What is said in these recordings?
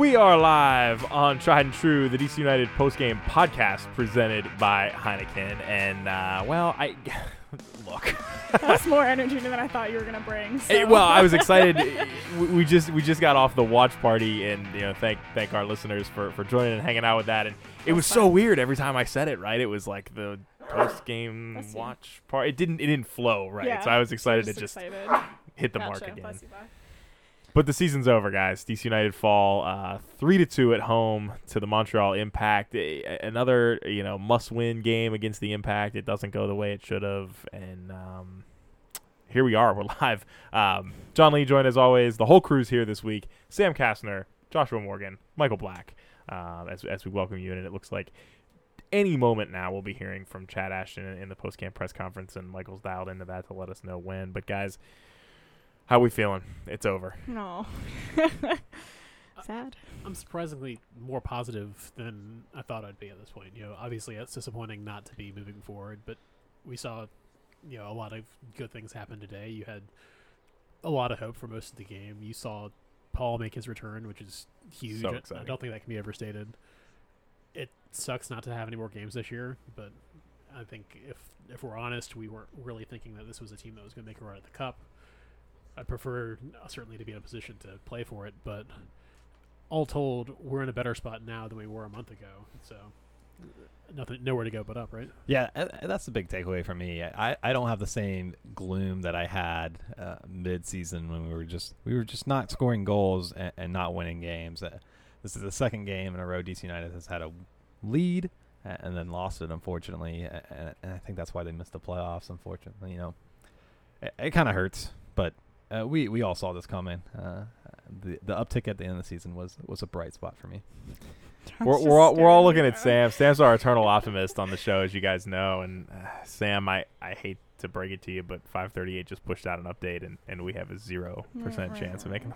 We are live on Tried and True, the DC United postgame podcast presented by Heineken. And, look. That was more energy than I thought you were going to bring. So. Well, I was excited. We just got off the watch party, and, you know, thank our listeners for joining and hanging out with that. And it was so weird every time I said it, right? It was like the post-game watch party. It didn't flow, right? Yeah, so I was excited to just hit the mark again. But the season's over, guys. DC United fall 3-2 at home to the Montreal Impact. Another, you know, must-win game against the Impact. It doesn't go the way it should have, and here we are. We're live. John Lee joined as always. The whole crew's here this week. Sam Kastner, Joshua Morgan, Michael Black. As we welcome you in, and it looks like any moment now we'll be hearing from Chad Ashton in the post-camp press conference, and Michael's dialed into that to let us know when. But guys, how we feeling? It's over. No. Sad. I'm surprisingly more positive than I thought I'd be at this point. You know, obviously it's disappointing not to be moving forward, but we saw, you know, a lot of good things happen today. You had a lot of hope for most of the game. You saw Paul make his return, which is huge. So exciting. I don't think that can be overstated. It sucks not to have any more games this year, but I think if we're honest, we weren't really thinking that this was a team that was going to make a run at the Cup. I prefer certainly to be in a position to play for it, but all told, we're in a better spot now than we were a month ago. So nowhere to go but up, right? Yeah, that's the big takeaway for me. I don't have the same gloom that I had mid-season when we were just not scoring goals and not winning games. This is the second game in a row DC United has had a lead and then lost it, unfortunately, and I think that's why they missed the playoffs. Unfortunately, you know, it kind of hurts, but. We all saw this coming. The uptick at the end of the season was a bright spot for me. We're all looking at Sam. Sam's our eternal optimist on the show, as you guys know. And Sam, I hate to break it to you, but 538 just pushed out an update, and we have a 0% chance of making.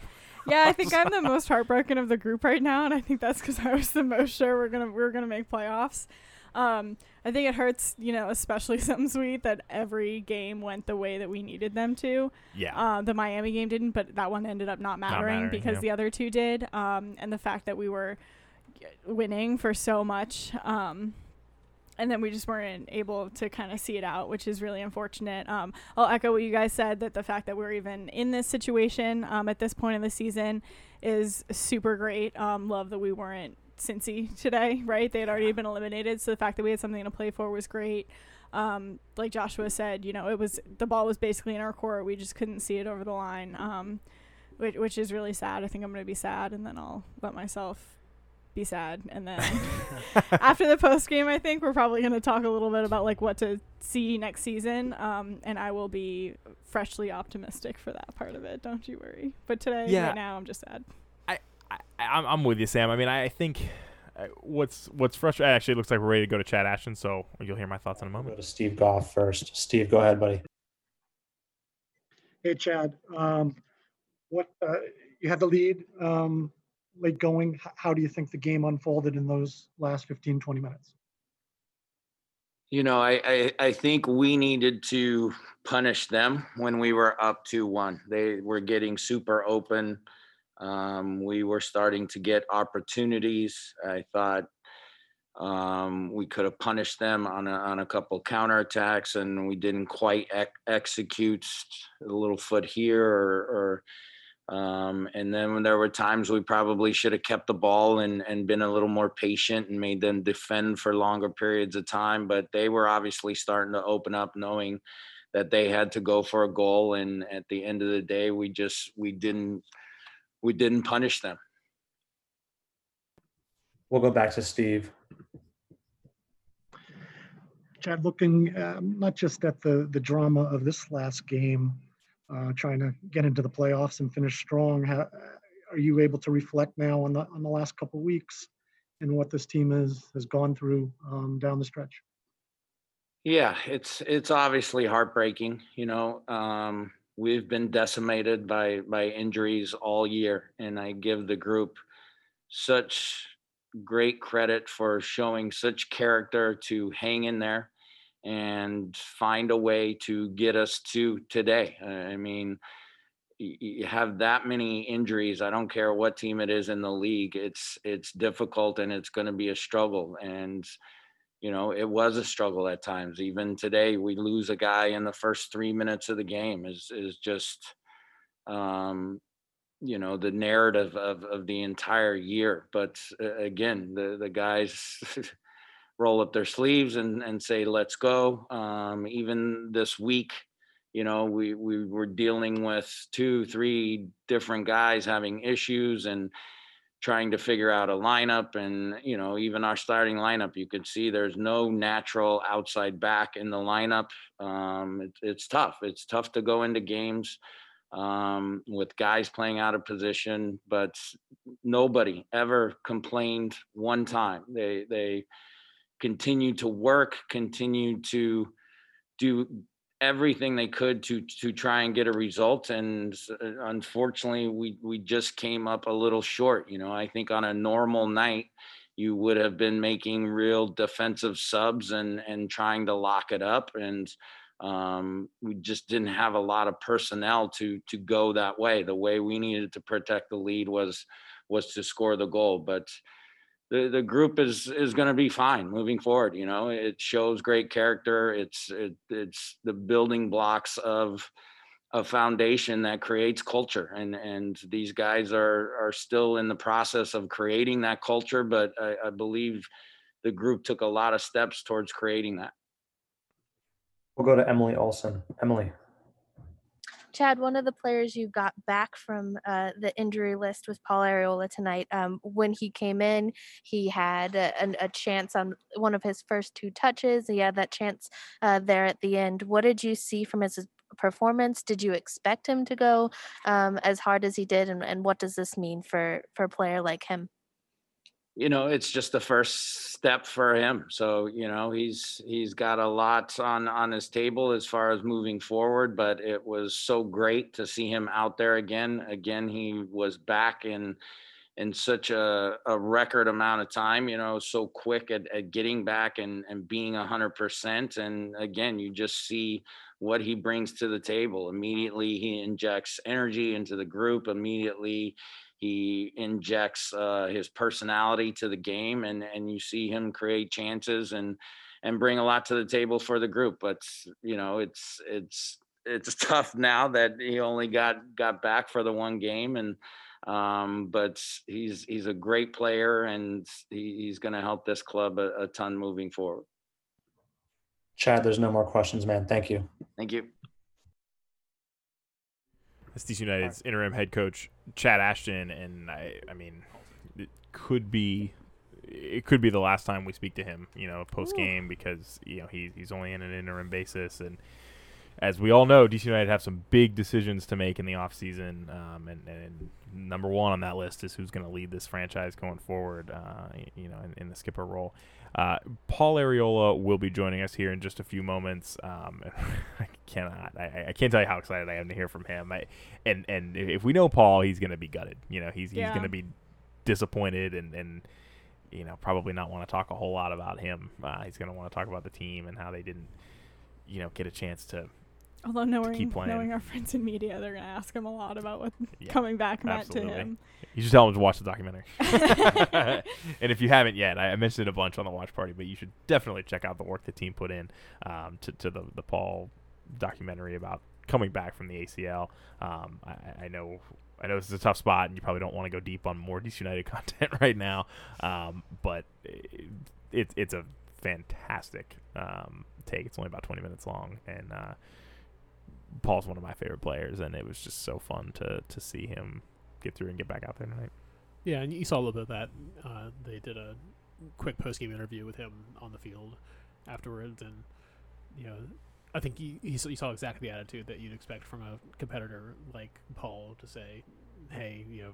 Yeah, I think I'm the most heartbroken of the group right now, and I think that's because I was the most sure we were gonna make playoffs. I think it hurts, you know, especially something sweet that every game went the way that we needed them to. Yeah. The Miami game didn't, but that one ended up not mattering because the other two did. And the fact that we were winning for so much, and then we just weren't able to kind of see it out, which is really unfortunate. I'll echo what you guys said, that the fact that we're even in this situation at this point in the season is super great. Love that we weren't Cincy today, right? They had already been eliminated, so the fact that we had something to play for was great. Like Joshua said, you know, it was, the ball was basically in our court. We just couldn't see it over the line, which is really sad. I think I'm going to be sad, and then I'll let myself be sad. And then after the post game, I think we're probably going to talk a little bit about like what to see next season. And I will be freshly optimistic for that part of it. Don't you worry. But today, right now, I'm just sad. I'm with you, Sam. I mean, I think what's frustrating, actually, it looks like we're ready to go to Chad Ashton, so you'll hear my thoughts in a moment. Go to Steve Goff first. Steve, go ahead, buddy. Hey, Chad. You had the lead late going. How do you think the game unfolded in those last 15, 20 minutes? You know, I think we needed to punish them when we were up 2-1. They were getting super open. We were starting to get opportunities. I thought we could have punished them on a couple counterattacks, and we didn't quite execute a little foot here or and then when there were times we probably should have kept the ball and been a little more patient and made them defend for longer periods of time, but they were obviously starting to open up, knowing that they had to go for a goal, and at the end of the day we didn't punish them. We'll go back to Steve. Chad, looking not just at the drama of this last game, trying to get into the playoffs and finish strong, are you able to reflect now on the last couple of weeks and what this team has gone through down the stretch? Yeah, it's obviously heartbreaking, you know. We've been decimated by injuries all year, and I give the group such great credit for showing such character to hang in there and find a way to get us to today. I mean, you have that many injuries. I don't care what team it is in the league. It's difficult, and it's going to be a struggle. And, you know, it was a struggle at times. Even today, we lose a guy in the first 3 minutes of the game is just, you know, the narrative of the entire year. But again, the guys roll up their sleeves and say, let's go. Even this week, you know, we were dealing with 2-3 different guys having issues and trying to figure out a lineup. And, you know, even our starting lineup, you could see there's no natural outside back in the lineup. It's tough. It's tough to go into games with guys playing out of position, but nobody ever complained one time. They continued to work, continued to do everything they could to try and get a result. And unfortunately, we just came up a little short. You know, I think on a normal night, you would have been making real defensive subs and trying to lock it up. And we just didn't have a lot of personnel to go that way. The way we needed to protect the lead was to score the goal. But the group is going to be fine moving forward. You know, it shows great character. It's the building blocks of a foundation that creates culture. And these guys are still in the process of creating that culture. But I believe the group took a lot of steps towards creating that. We'll go to Emily Olson. Emily. Chad, one of the players you got back from the injury list was Paul Arriola tonight. When he came in, he had a chance on one of his first 2 touches. He had that chance there at the end. What did you see from his performance? Did you expect him to go as hard as he did? And what does this mean for a player like him? You know, it's just the first step for him. So, you know, he's got a lot on his table as far as moving forward, but it was so great to see him out there again. Again, he was back in such a record amount of time, you know, so quick at getting back and being 100%. And again, you just see what he brings to the table. Immediately, he injects energy into the group. Immediately, he injects his personality to the game, and you see him create chances and bring a lot to the table for the group. But, you know, it's tough now that he only got back for the one game. And but he's a great player, and he's going to help this club a ton moving forward. Chad, there's no more questions, man. Thank you. Thank you. That's DC United's interim head coach, Chad Ashton, and I mean, it could be the last time we speak to him, you know, post game, because, you know, he's only in an interim basis, and as we all know, DC United have some big decisions to make in the off season, and number one on that list is who's going to lead this franchise going forward, you know, in the skipper role. Paul Arriola will be joining us here in just a few moments. I can't tell you how excited I am to hear from him. And if we know Paul, he's going to be gutted. You know, he's going to be disappointed and you know, probably not want to talk a whole lot about him. He's going to want to talk about the team and how they didn't, you know, get a chance to. Although knowing our friends in media, they're going to ask him a lot about what coming back meant to him. You should tell him to watch the documentary. And if you haven't yet, I mentioned it a bunch on the watch party, but you should definitely check out the work the team put in to the Paul documentary about coming back from the ACL. I know this is a tough spot, and you probably don't want to go deep on more DC United content right now, but it's a fantastic take. It's only about 20 minutes long, and Paul's one of my favorite players, and it was just so fun to see him get through and get back out there tonight. Yeah, and you saw a little bit of that. They did a quick post-game interview with him on the field afterwards, and, you know, I think you saw exactly the attitude that you'd expect from a competitor like Paul to say, hey, you know,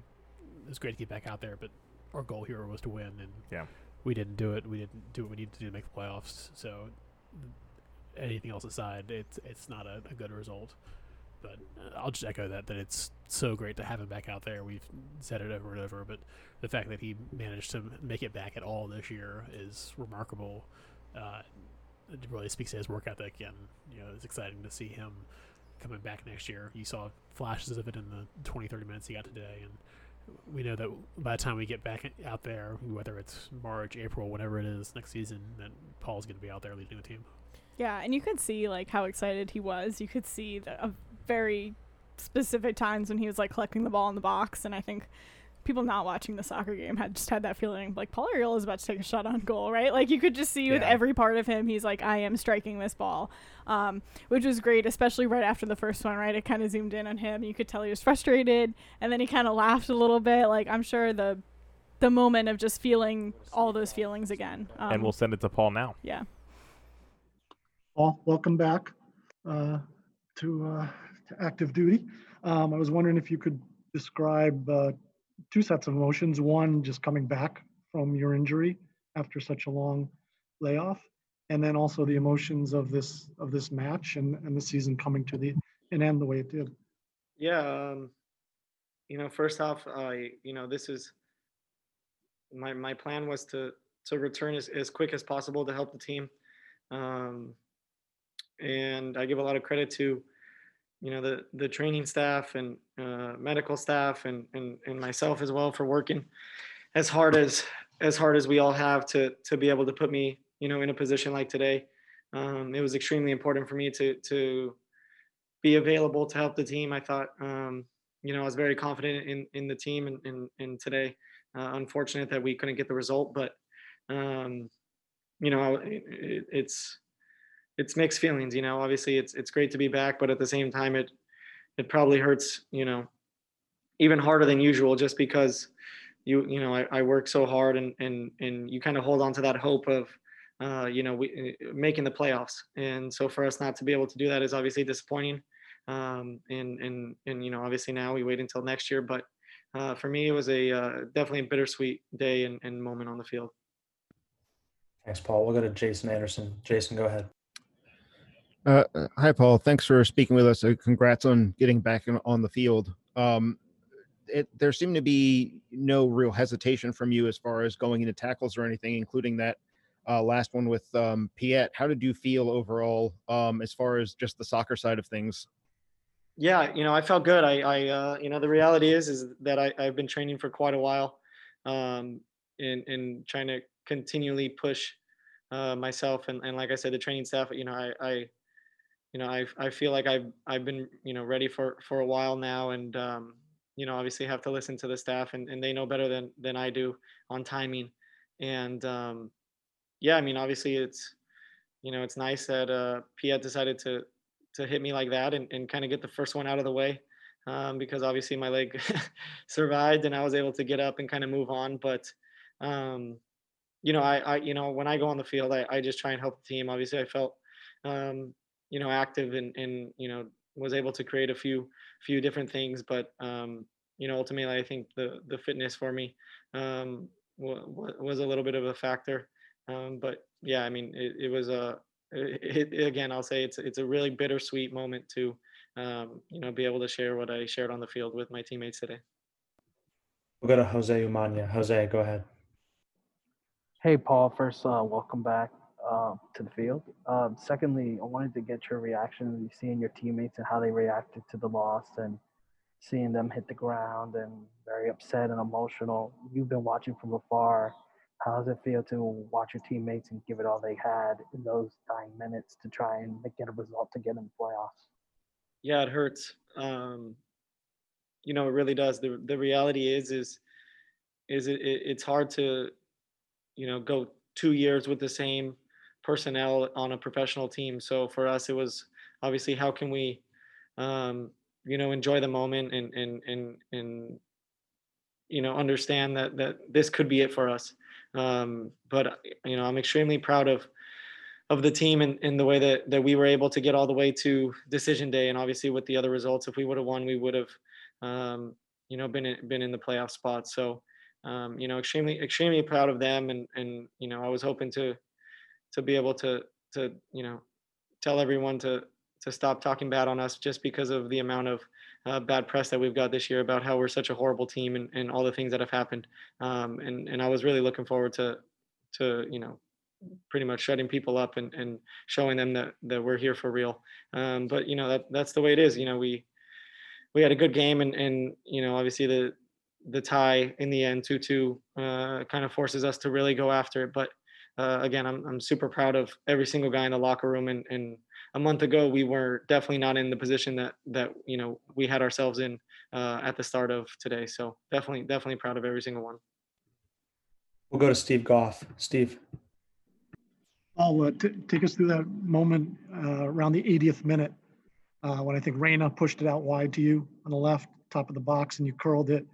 it's great to get back out there, but our goal here was to win, and we didn't do it. We didn't do what we needed to do to make the playoffs, so anything else aside, it's not a good result. But I'll just echo that it's so great to have him back out there. We've said it over and over, but the fact that he managed to make it back at all this year is remarkable. It really speaks to his work ethic, and, you know, it's exciting to see him coming back next year. You saw flashes of it in the 20, 30 minutes he got today, and we know that by the time we get back out there, whether it's March, April, whatever it is next season, that Paul's going to be out there leading the team. Yeah, and you could see like how excited he was. You could see the very specific times when he was like collecting the ball in the box, and I think people not watching the soccer game had just had that feeling like Paul Arriola is about to take a shot on goal, right? Like you could just see with every part of him, he's like, I am striking this ball, which was great, especially right after the first one, right? It kind of zoomed in on him. You could tell he was frustrated, and then he kind of laughed a little bit. Like I'm sure the moment of just feeling all those feelings again. And we'll send it to Paul now. Yeah. Paul, welcome back to active duty. I was wondering if you could describe two sets of emotions. One, just coming back from your injury after such a long layoff, and then also the emotions of this match and the season coming to an end the way it did. First off, this is my plan was to return as quick as possible to help the team, and I give a lot of credit to the training staff and medical staff and myself as well for working as hard as we all have to be able to put me, in a position like today. It was extremely important for me to be available to help the team. I thought, I was very confident in the team and today. Unfortunate that we couldn't get the result, but it's mixed feelings, obviously it's great to be back, but at the same time, it probably hurts, even harder than usual, just because I work so hard and you kind of hold on to that hope of, making the playoffs. And so for us not to be able to do that is obviously disappointing. Obviously now we wait until next year, but for me, it was definitely a bittersweet day and moment on the field. Thanks, Paul. We'll go to Jason Anderson. Jason, go ahead. Hi, Paul. Thanks for speaking with us. Congrats on getting back on the field. There seemed to be no real hesitation from you as far as going into tackles or anything, including that last one with Piet. How did you feel overall as far as just the soccer side of things? Yeah, I felt good. I the reality is that I've been training for quite a while and trying to continually push myself. And like I said, the training staff, I feel like I've been, ready for a while now, and, obviously have to listen to the staff and they know better than I do on timing. And, obviously it's nice that, Piet decided to hit me like that and kind of get the first one out of the way. Because obviously my leg survived and I was able to get up and kind of move on. But, when I go on the field, I just try and help the team. Obviously I felt, active and was able to create a few different things, but ultimately I think the fitness for me was a little bit of a factor, but yeah, it was again, I'll say it's a really bittersweet moment to be able to share what I shared on the field with my teammates today. We'll go to Jose Umania. Jose, go ahead. Hey, Paul. First, welcome back to the field. Secondly, I wanted to get your reaction, seeing your teammates and how they reacted to the loss and seeing them hit the ground and very upset and emotional. You've been watching from afar. How does it feel to watch your teammates and give it all they had in those dying minutes to try and get a result to get in the playoffs? Yeah, it hurts. It really does. The reality is it's hard to, go 2 years with the same personnel on a professional team. So for us, it was obviously how can we, enjoy the moment and understand that this could be it for us. But I'm extremely proud of the team and the way that we were able to get all the way to decision day. And obviously with the other results, if we would have won, we would have, been in the playoff spot. So, extremely proud of them. And I was hoping to be able to tell everyone to stop talking bad on us just because of the amount of bad press that we've got this year about how we're such a horrible team and all the things that have happened. And I was really looking forward to pretty much shutting people up and showing them that we're here for real. But you know, that's the way it is. You know, we had a good game and you know, obviously the tie in the end 2-2 kind of forces us to really go after it. But again, I'm super proud of every single guy in the locker room. And a month ago, we were definitely not in the position that you know, we had ourselves in at the start of today. So definitely proud of every single one. We'll go to Steve Goff. Steve. I'll take us through that moment around the 80th minute when I think Reyna pushed it out wide to you on the left, top of the box, and you curled it. It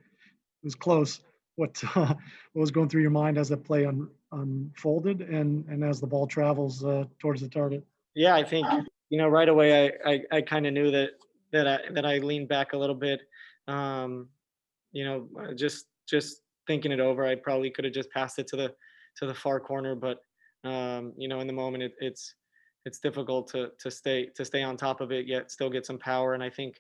was close. What was going through your mind as that play unfolded and as the ball travels towards the target? Yeah, I think, you know, right away I kind of knew that I leaned back a little bit. You know, just thinking it over, I probably could have just passed it to the far corner, but you know, in the moment it's difficult to stay on top of it, yet still get some power. And I think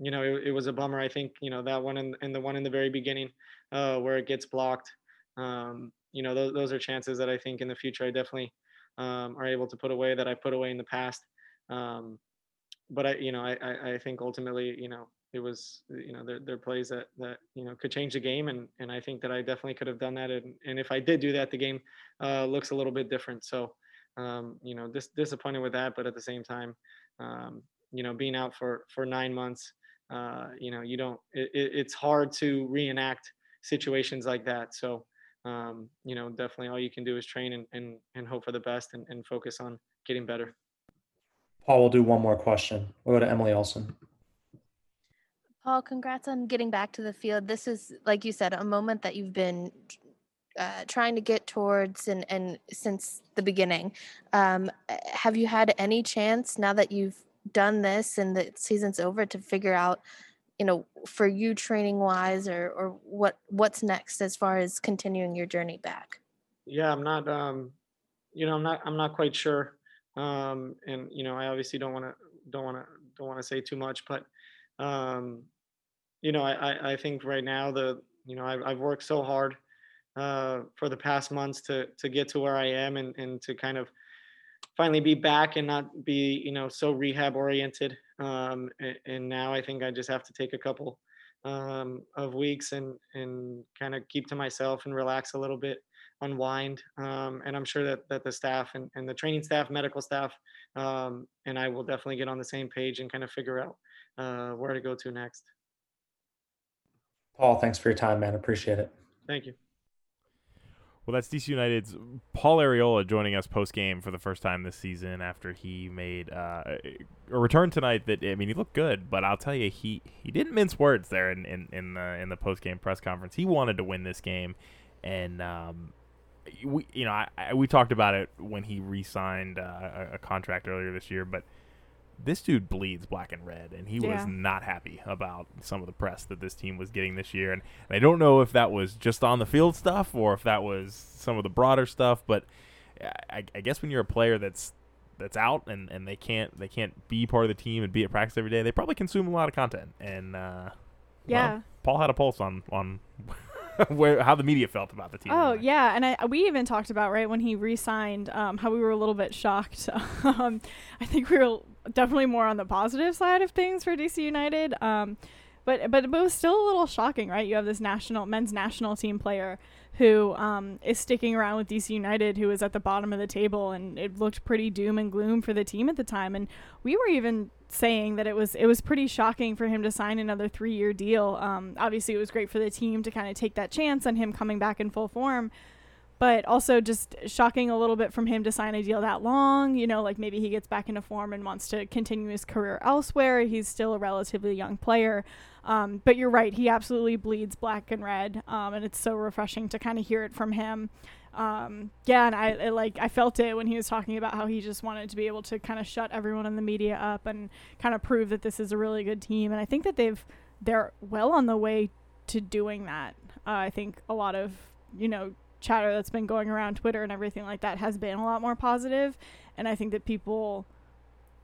you know, it was a bummer. I think, you know, that one and the one in the very beginning where it gets blocked, you know, those are chances that I think in the future I definitely are able to put away, that I put away in the past. But I, you know, I think ultimately, you know, it was, you know, their plays that, you know, could change the game. And I think that I definitely could have done that. And if I did do that, the game looks a little bit different. So, you know, disappointed with that, but at the same time, you know, being out for 9 months, you know, you don't, it's hard to reenact situations like that. So, you know, definitely all you can do is train and hope for the best and focus on getting better. Paul, we'll do one more question. We'll go to Emily Olson. Paul, congrats on getting back to the field. This is, like you said, a moment that you've been trying to get towards and since the beginning. Have you had any chance now that you've done this and the season's over to figure out, you know, for you training wise or what's next as far as continuing your journey back? Yeah, I'm not, you know, I'm not quite sure. And, you know, I obviously don't want to say too much, but, you know, I think right now you know, I've worked so hard, for the past months to get to where I am and to kind of finally be back and not be, you know, so rehab oriented. And now I think I just have to take a couple of weeks and kind of keep to myself and relax a little bit, unwind. And I'm sure that the staff and the training staff, medical staff, and I will definitely get on the same page and kind of figure out where to go to next. Paul, thanks for your time, man. Appreciate it. Thank you. Well, that's DC United's Paul Arriola joining us post-game for the first time this season after he made a return tonight that, I mean, he looked good, but I'll tell you, he didn't mince words there in the post-game press conference. He wanted to win this game, and we, you know, we talked about it when he re-signed a contract earlier this year, but this dude bleeds black and red, and he was not happy about some of the press that this team was getting this year. And I don't know if that was just on the field stuff or if that was some of the broader stuff, but I guess when you're a player that's out and they can't be part of the team and be at practice every day, they probably consume a lot of content. And well, Paul had a pulse on how the media felt about the team. Oh, yeah, and we even talked about, right, when he re-signed how we were a little bit shocked. I think we were definitely more on the positive side of things for DC United, but it was still a little shocking, right? You have this men's national team player who is sticking around with DC United, who is at the bottom of the table, and it looked pretty doom and gloom for the team at the time. And we were even saying that it was pretty shocking for him to sign another 3-year deal. Obviously, it was great for the team to kind of take that chance on him coming back in full form, but also just shocking a little bit from him to sign a deal that long. You know, like maybe he gets back into form and wants to continue his career elsewhere. He's still a relatively young player. But you're right, he absolutely bleeds black and red, and it's so refreshing to kind of hear it from him. And I felt it when he was talking about how he just wanted to be able to kind of shut everyone in the media up and kind of prove that this is a really good team. And I think that they're well on the way to doing that. I think a lot of, you know, chatter that's been going around Twitter and everything like that has been a lot more positive, and I think that people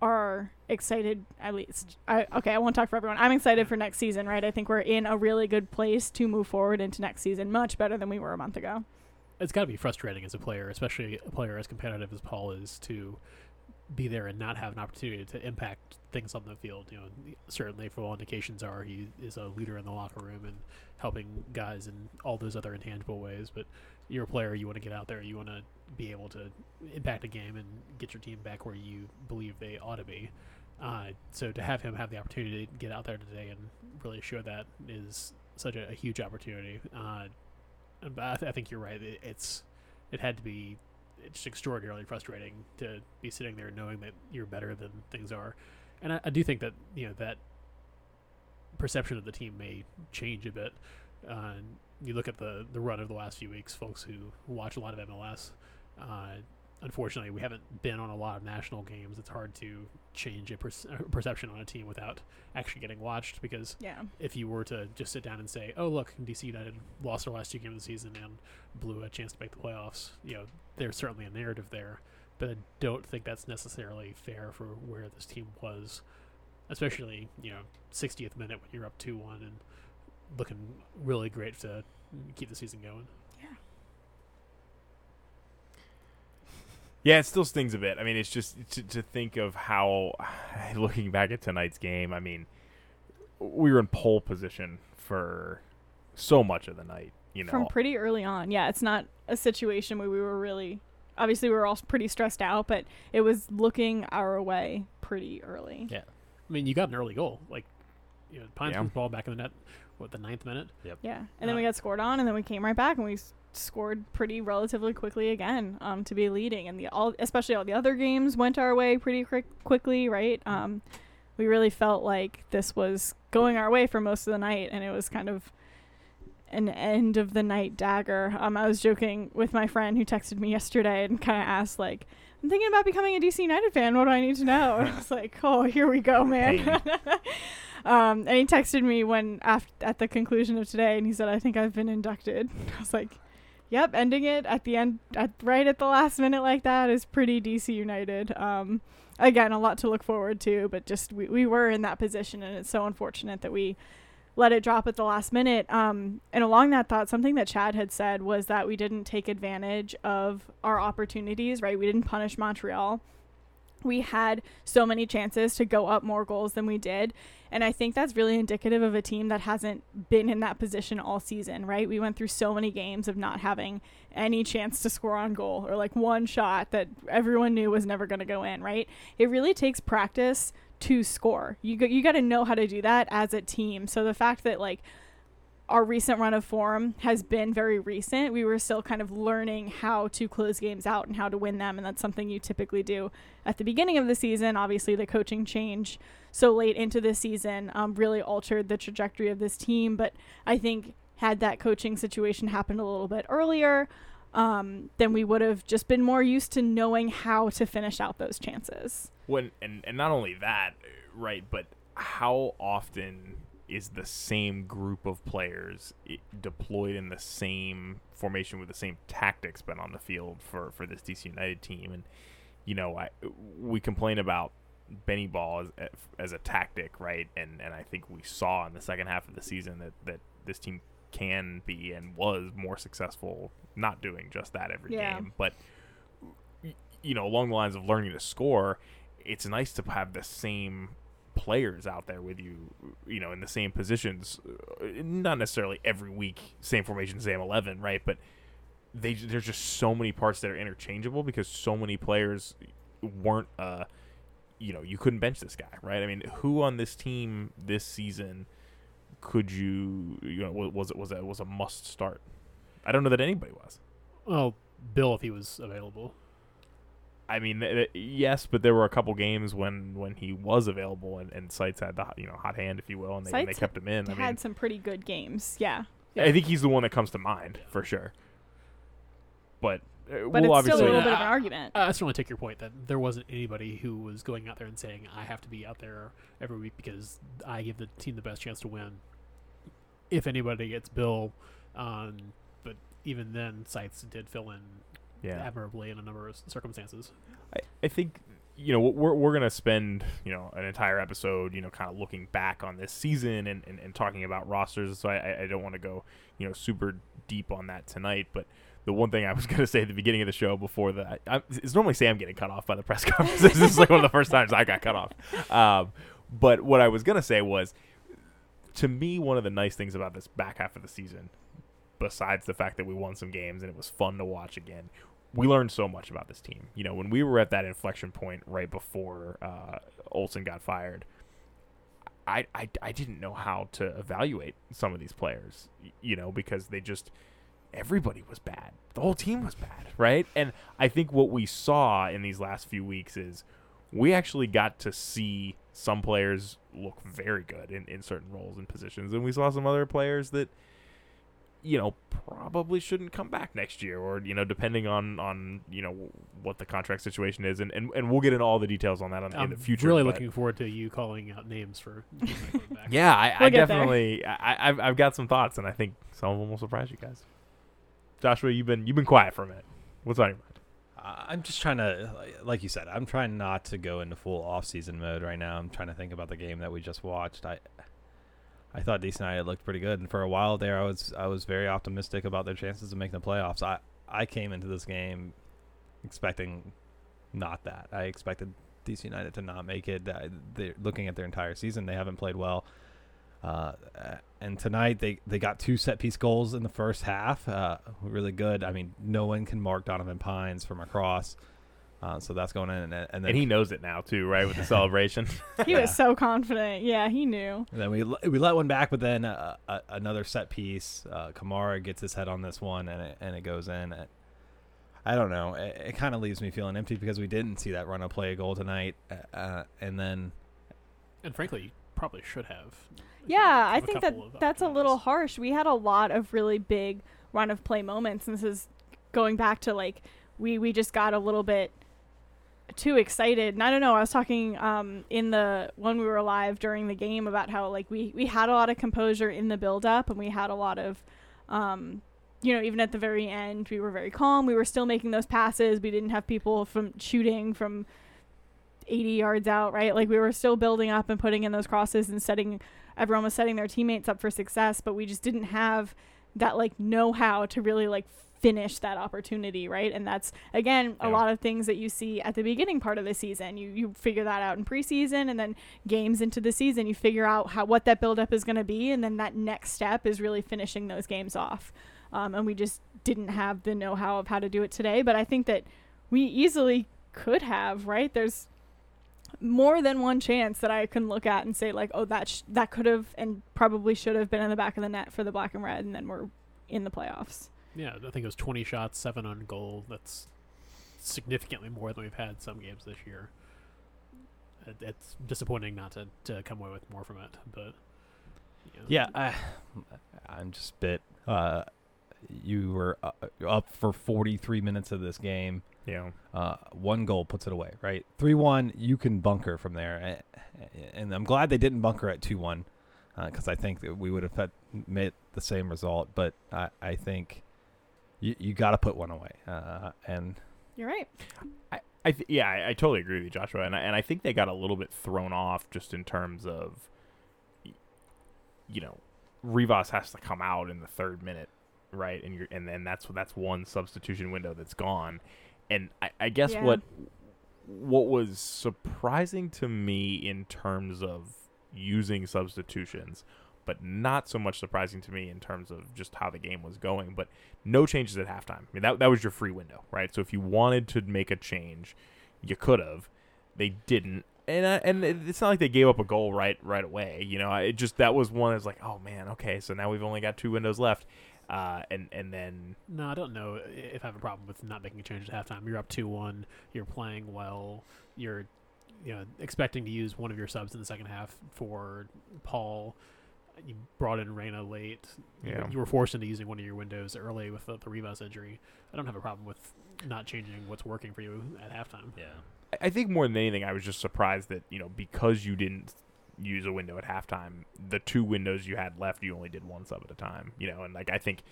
are excited. At least I won't talk for everyone. I'm excited for next season, right? I think we're in a really good place to move forward into next season, much better than we were a month ago. it's got to be frustrating as a player, especially a player as competitive as Paul is, to be there and not have an opportunity to impact things on the field. You know, certainly for all indications are he is a leader in the locker room and helping guys in all those other intangible ways. But you're a player, you want to get out there, you want to be able to impact a game and get your team back where you believe they ought to be. So to have him have the opportunity to get out there today and really show that is such a huge opportunity. But I think you're right. It's extraordinarily frustrating to be sitting there knowing that you're better than things are. And I do think that, you know, that perception of the team may change a bit. You look at the run of the last few weeks, folks who watch a lot of MLS, unfortunately, we haven't been on a lot of national games. It's hard to change a perception on a team without actually getting watched, because if you were to just sit down and say, oh, look, DC United lost their last two games of the season and blew a chance to make the playoffs, you know, there's certainly a narrative there. But I don't think that's necessarily fair for where this team was, especially, you know, 60th minute when you're up 2-1 and looking really great to keep the season going. Yeah, it still stings a bit. I mean, it's just to think of how, looking back at tonight's game, I mean, we were in pole position for so much of the night, you know. From pretty early on. Yeah, it's not a situation where we were really, obviously we were all pretty stressed out, but it was looking our way pretty early. Yeah. I mean, you got an early goal. Like, you know, Pines put the ball back in the net, the 9th minute? Yep. Yeah, and then we got scored on, and then we came right back, and we scored pretty relatively quickly again to be leading, and especially all the other games went our way pretty quickly, right? We really felt like this was going our way for most of the night, and it was kind of an end of the night dagger. I was joking with my friend who texted me yesterday and kind of asked, like, I'm thinking about becoming a DC United fan, what do I need to know? And I was like, oh, here we go, man. Hey. And he texted me at the conclusion of today, and he said, I think I've been inducted. I was like, yep, ending it at the end, right at the last minute like that is pretty DC United. Again, a lot to look forward to, but just we were in that position, and it's so unfortunate that we let it drop at the last minute. And along that thought, something that Chad had said was that we didn't take advantage of our opportunities, right? We didn't punish Montreal. We had so many chances to go up more goals than we did. And I think that's really indicative of a team that hasn't been in that position all season, right? We went through so many games of not having any chance to score on goal, or like one shot that everyone knew was never going to go in, right? It really takes practice to score. You got to know how to do that as a team. So the fact that like our recent run of form has been very recent, we were still kind of learning how to close games out and how to win them. And that's something you typically do at the beginning of the season. Obviously the coaching change so late into the season really altered the trajectory of this team. But I think had that coaching situation happened a little bit earlier, then we would have just been more used to knowing how to finish out those chances. And not only that, right, but how often is the same group of players deployed in the same formation with the same tactics been on the field for this DC United team? And, you know, we complain about Benny Ball as a tactic, right? And I think we saw in the second half of the season that this team can be and was more successful not doing just that every game. But, you know, along the lines of learning to score, it's nice to have the same players out there with you, you know, in the same positions, not necessarily every week, same formation, same 11, right? But there's just so many parts that are interchangeable because so many players weren't, you know, you couldn't bench this guy, right? I mean, who on this team this season could you know, was a must start? I don't know that anybody was. Well, Bill, if he was available. I mean, yes, but there were a couple games when he was available and Seitz had the hot hand, if you will, and they kept him in. I mean, some pretty good games, yeah. I think he's the one that comes to mind for sure. But we'll it's still a little bit of an argument. I just want to take your point that there wasn't anybody who was going out there and saying, I have to be out there every week because I give the team the best chance to win. If anybody, it's Bill. But even then, Seitz did fill in admirably in a number of circumstances. I think, you know, we're going to spend, you know, an entire episode, you know, kind of looking back on this season and talking about rosters. So I don't want to go, you know, super deep on that tonight. But the one thing I was going to say at the beginning of the show before that, it's normally Sam getting cut off by the press conferences. This is like one of the first times I got cut off. But what I was going to say was, to me, one of the nice things about this back half of the season, besides the fact that we won some games and it was fun to watch again, we learned so much about this team. You know, when we were at that inflection point right before Olsen got fired, I didn't know how to evaluate some of these players, you know, because they just – everybody was bad. The whole team was bad, right? And I think what we saw in these last few weeks is we actually got to see some players look very good in certain roles and positions, and we saw some other players that – you know, probably shouldn't come back next year, or, you know, depending on you know, what the contract situation is. And we'll get into all the details on that in the future. I'm really looking forward to you calling out names for back. Yeah, I definitely – I've got some thoughts, and I think some of them will surprise you guys. Joshua, you've been quiet for a minute. What's on your mind? I'm just trying to – like you said, I'm trying not to go into full off-season mode right now. I'm trying to think about the game that we just watched. I thought DC United looked pretty good, and for a while there, I was very optimistic about their chances of making the playoffs. I came into this game expecting not that. I expected DC United to not make it. They're looking at their entire season, they haven't played well. And tonight, they got 2 set-piece goals in the first half. Really good. I mean, no one can mark Donovan Pines from across. So that's going in, and then he knows it now too, right? With the celebration, he was so confident. Yeah, he knew. And then we let one back, but then another set piece. Kamara gets his head on this one, and it goes in. I don't know. It kind of leaves me feeling empty because we didn't see that run of play goal tonight, and frankly, you probably should have. Yeah, I think that's a little harsh. We had a lot of really big run of play moments, and this is going back to like we just got a little bit too excited. And I don't know, I was talking in the when we were live during the game about how like we had a lot of composure in the build up, and we had a lot of you know, even at the very end we were very calm. We were still making those passes. We didn't have people from shooting from 80 yards out, right? Like we were still building up and putting in those crosses, and everyone was setting their teammates up for success, but we just didn't have that like know-how to really like finish that opportunity, right? And that's again a lot of things that you see at the beginning part of the season. You figure that out in preseason, and then games into the season you figure out what that buildup is going to be, and then that next step is really finishing those games off. And we just didn't have the know-how of how to do it today, but I think that we easily could have, right? There's more than one chance that I can look at and say like, oh, that could have and probably should have been in the back of the net for the black and red, and then we're in the playoffs. Yeah, I think it was 20 shots, 7 on goal. That's significantly more than we've had some games this year. It's disappointing not to come away with more from it, but you know. Yeah, I'm just bit. You were up for 43 minutes of this game. Yeah, one goal puts it away, right? 3-1, you can bunker from there, and I'm glad they didn't bunker at 2-1 because I think that we would have made the same result. But I think. You got to put one away, and you're right. I totally agree with you, Joshua, and I think they got a little bit thrown off just in terms of, you know, Rivas has to come out in the 3rd minute, right? And then that's one substitution window that's gone, and I guess what was surprising to me in terms of using substitutions. But not so much surprising to me in terms of just how the game was going. But no changes at halftime. I mean, that was your free window, right? So if you wanted to make a change, you could have. They didn't, and it's not like they gave up a goal right away. You know, it just that was one. It's like, oh man, okay, so now we've only got 2 windows left, and then. No, I don't know if I have a problem with not making a change at halftime. You're up 2-1. You're playing well. You're, you know, expecting to use one of your subs in the second half for Paul. You brought in Reyna late. Yeah. You were forced into using one of your windows early with the Rivas injury. I don't have a problem with not changing what's working for you at halftime. Yeah, I think more than anything, I was just surprised that, you know, because you didn't use a window at halftime, the 2 windows you had left, you only did one sub at a time. You know, and like I think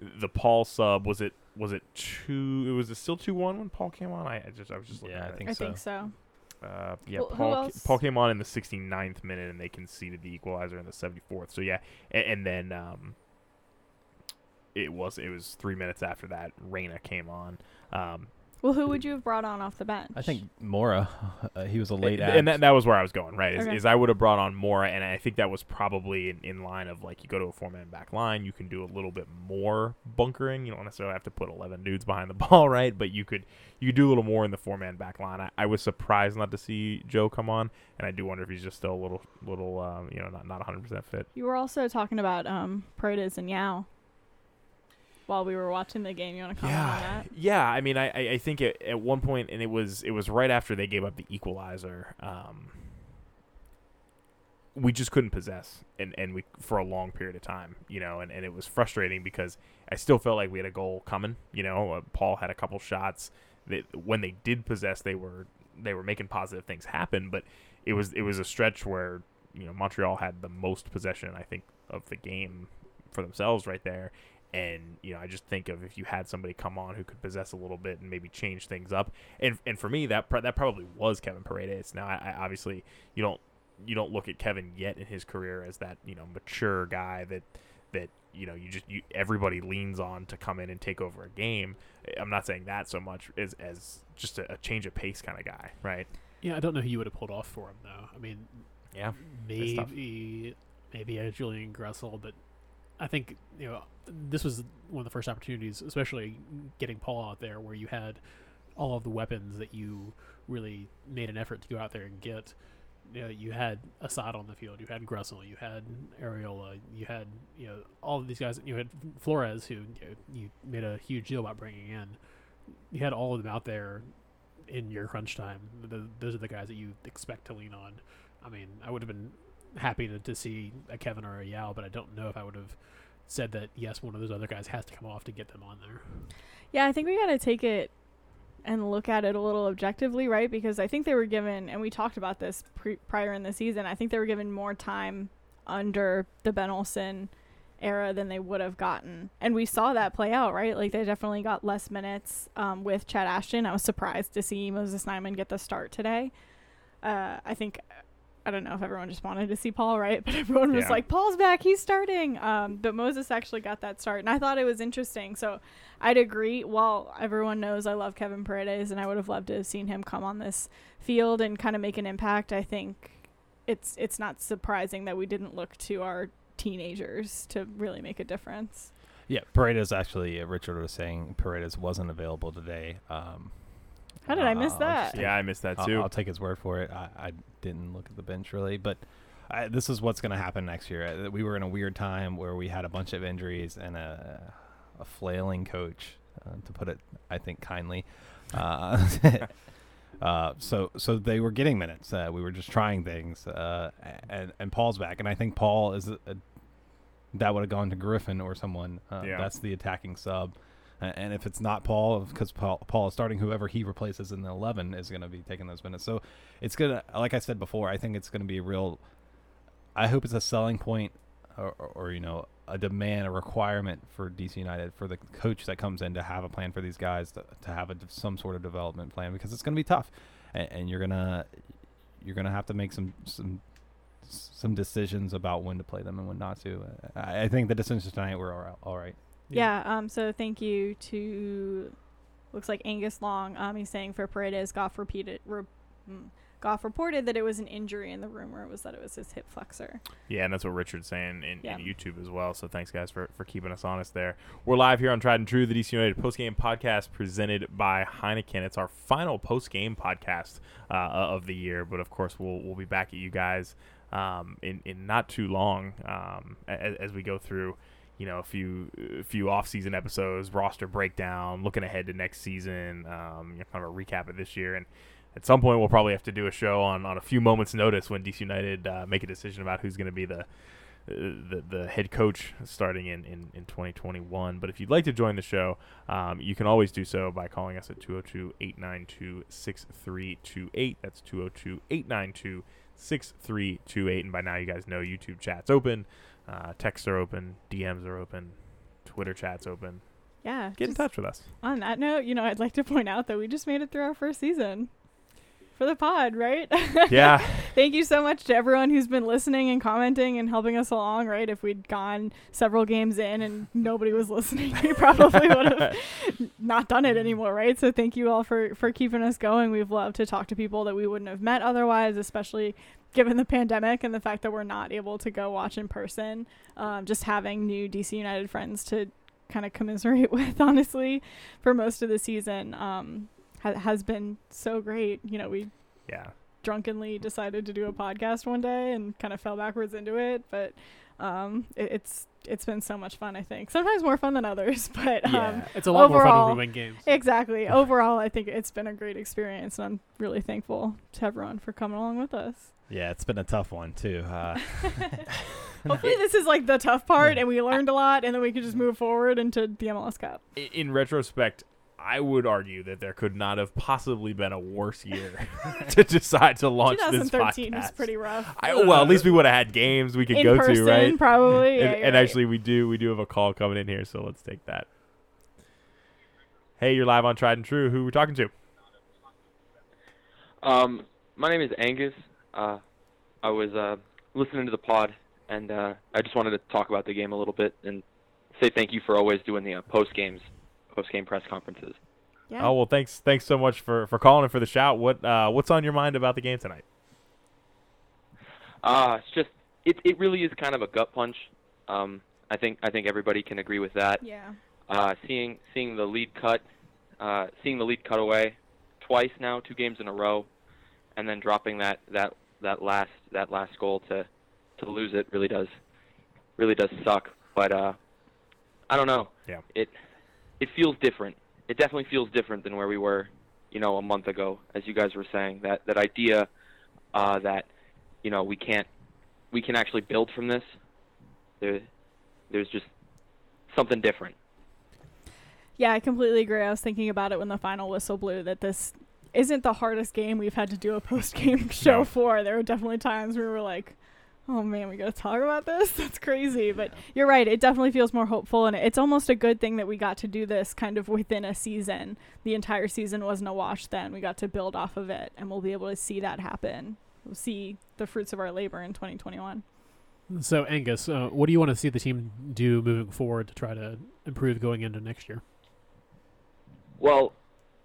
the Paul sub was it 2? It was still 2-1 when Paul came on. I was just looking. Yeah, at I think so. Well, Paul came on in the 69th minute, and they conceded the equalizer in the 74th. So yeah, and then it was 3 minutes after that Reyna came on. Well, who would you have brought on off the bench? I think Mora. He was a late act. And that was where I was going, right, is I would have brought on Mora, and I think that was probably in line of, like, you go to a four-man back line, you can do a little bit more bunkering. You don't necessarily have to put 11 dudes behind the ball, right, but you could do a little more in the four-man back line. I was surprised not to see Joe come on, and I do wonder if he's just still a little not 100% fit. You were also talking about Paredes and Yao. While we were watching the game, you want to comment on that? Yeah, I mean, I think at one point, and it was right after they gave up the equalizer, we just couldn't possess, and we for a long period of time, and it was frustrating because I still felt like we had a goal coming. Paul had a couple shots. When they did possess, they were making positive things happen, but it was a stretch where Montreal had the most possession, I think, of the game for themselves right there. And, I just think of if you had somebody come on who could possess a little bit and maybe change things up. And for me, that probably was Kevin Paredes. Now, I obviously you don't look at Kevin yet in his career as that, mature guy that you everybody leans on to come in and take over a game. I'm not saying that so much as just a change of pace kind of guy, right? Yeah, I don't know who you would have pulled off for him, though. I mean, yeah, maybe a Julian Gressel, but I think, this was one of the first opportunities, especially getting Paul out there, where you had all of the weapons that you really made an effort to go out there and get. You had Asad on the field, you had Gressel, you had Arriola, you had, all of these guys. You had Flores, who you made a huge deal about bringing in. You had all of them out there in your crunch time. Those are the guys that you expect to lean on. I mean, I would have been happy to see a Kevin or a Yao, but I don't know if I would have said that, yes, one of those other guys has to come off to get them on there. Yeah, I think we got to take it and look at it a little objectively, right? Because I think they were given, and we talked about this prior in the season, I think they were given more time under the Ben Olsen era than they would have gotten. And we saw that play out, right? Like, they definitely got less minutes with Chad Ashton. I was surprised to see Moses Nyman get the start today. I don't know if everyone just wanted to see Paul, right? But everyone was like, Paul's back, he's starting. But Moses actually got that start, and I thought it was interesting. So I'd agree. While everyone knows I love Kevin Paredes, and I would have loved to have seen him come on this field and kind of make an impact, I think it's not surprising that we didn't look to our teenagers to really make a difference. Yeah, Paredes actually, Richard was saying Paredes wasn't available today. How did I miss that? Yeah, I missed that too. I'll take his word for it. I didn't look at the bench really, but this is what's going to happen next year. We were in a weird time where we had a bunch of injuries and a flailing coach, to put it, I think, kindly. So they were getting minutes. We were just trying things, and Paul's back, and I think Paul is that would have gone to Griffin or someone. That's the attacking sub. And if it's not Paul, because Paul is starting, whoever he replaces in the 11 is going to be taking those minutes. So it's going to, like I said before, I think it's going to be I hope it's a selling point or a demand, a requirement for DC United, for the coach that comes in to have a plan for these guys, to have some sort of development plan, because it's going to be tough. And you're going to have to make some decisions about when to play them and when not to. I think the decisions tonight were all right. Yeah. So thank you to, looks like Angus Long. He's saying for Paredes, Goff reported that it was an injury, and the rumor was that it was his hip flexor. Yeah, and that's what Richard's saying in YouTube as well. So thanks, guys, for keeping us honest there. We're live here on Tried and True, the DC United postgame podcast presented by Heineken. It's our final postgame podcast of the year, but of course we'll be back at you guys in not too long as we go through. A few off-season episodes, roster breakdown, looking ahead to next season, kind of a recap of this year. And at some point, we'll probably have to do a show on a few moments' notice when DC United make a decision about who's going to be the head coach starting in 2021. But if you'd like to join the show, you can always do so by calling us at 202-892-6328. That's 202-892-6328. And by now, you guys know YouTube chat's open. Texts are open, DMs are open, Twitter chat's open. Yeah. Get in touch with us. On that note, I'd like to point out that we just made it through our first season for the pod, right? Yeah. Thank you so much to everyone who's been listening and commenting and helping us along, right? If we'd gone several games in and nobody was listening, we probably would have not done it anymore, right? So thank you all for keeping us going. We've loved to talk to people that we wouldn't have met otherwise, especially given the pandemic and the fact that we're not able to go watch in person. Just having new DC United friends to kind of commiserate with, honestly, for most of the season has been so great. You know, we drunkenly decided to do a podcast one day and kind of fell backwards into it, but it's been so much fun. I think sometimes more fun than others, but it's a lot overall, more fun when we win games. Exactly. Overall, I think it's been a great experience, and I'm really thankful to everyone for coming along with us. Yeah, it's been a tough one too. Hopefully this is like the tough part and we learned a lot and then we could just move forward into the MLS Cup. In retrospect, I would argue that there could not have possibly been a worse year to decide to launch this podcast. 2013 was pretty rough. Well, at least we would have had games we could in go person, to, right? Probably. And actually, we do have a call coming in here, so let's take that. Hey, you're live on Tried and True. Who are we talking to? My name is Angus. I was listening to the pod, and I just wanted to talk about the game a little bit and say thank you for always doing the post-game press conferences. Yeah. Oh, well, thanks so much for calling and for the shout. What's on your mind about the game tonight? It really is kind of a gut punch. I think everybody can agree with that. Yeah. Seeing the lead cut, away twice now, 2 games in a row, and then dropping that last goal to lose it really does suck. But I don't know. Yeah. It feels different. It definitely feels different than where we were, a month ago, as you guys were saying. That idea that, we can actually build from this. There's just something different. Yeah, I completely agree. I was thinking about it when the final whistle blew that this isn't the hardest game we've had to do a post-game show for. There were definitely times where we were like, oh man, we got to talk about this? That's crazy. But you're right. It definitely feels more hopeful. And it's almost a good thing that we got to do this kind of within a season. The entire season wasn't a wash then. We got to build off of it. And we'll be able to see that happen. We'll see the fruits of our labor in 2021. So, Angus, what do you want to see the team do moving forward to try to improve going into next year? Well,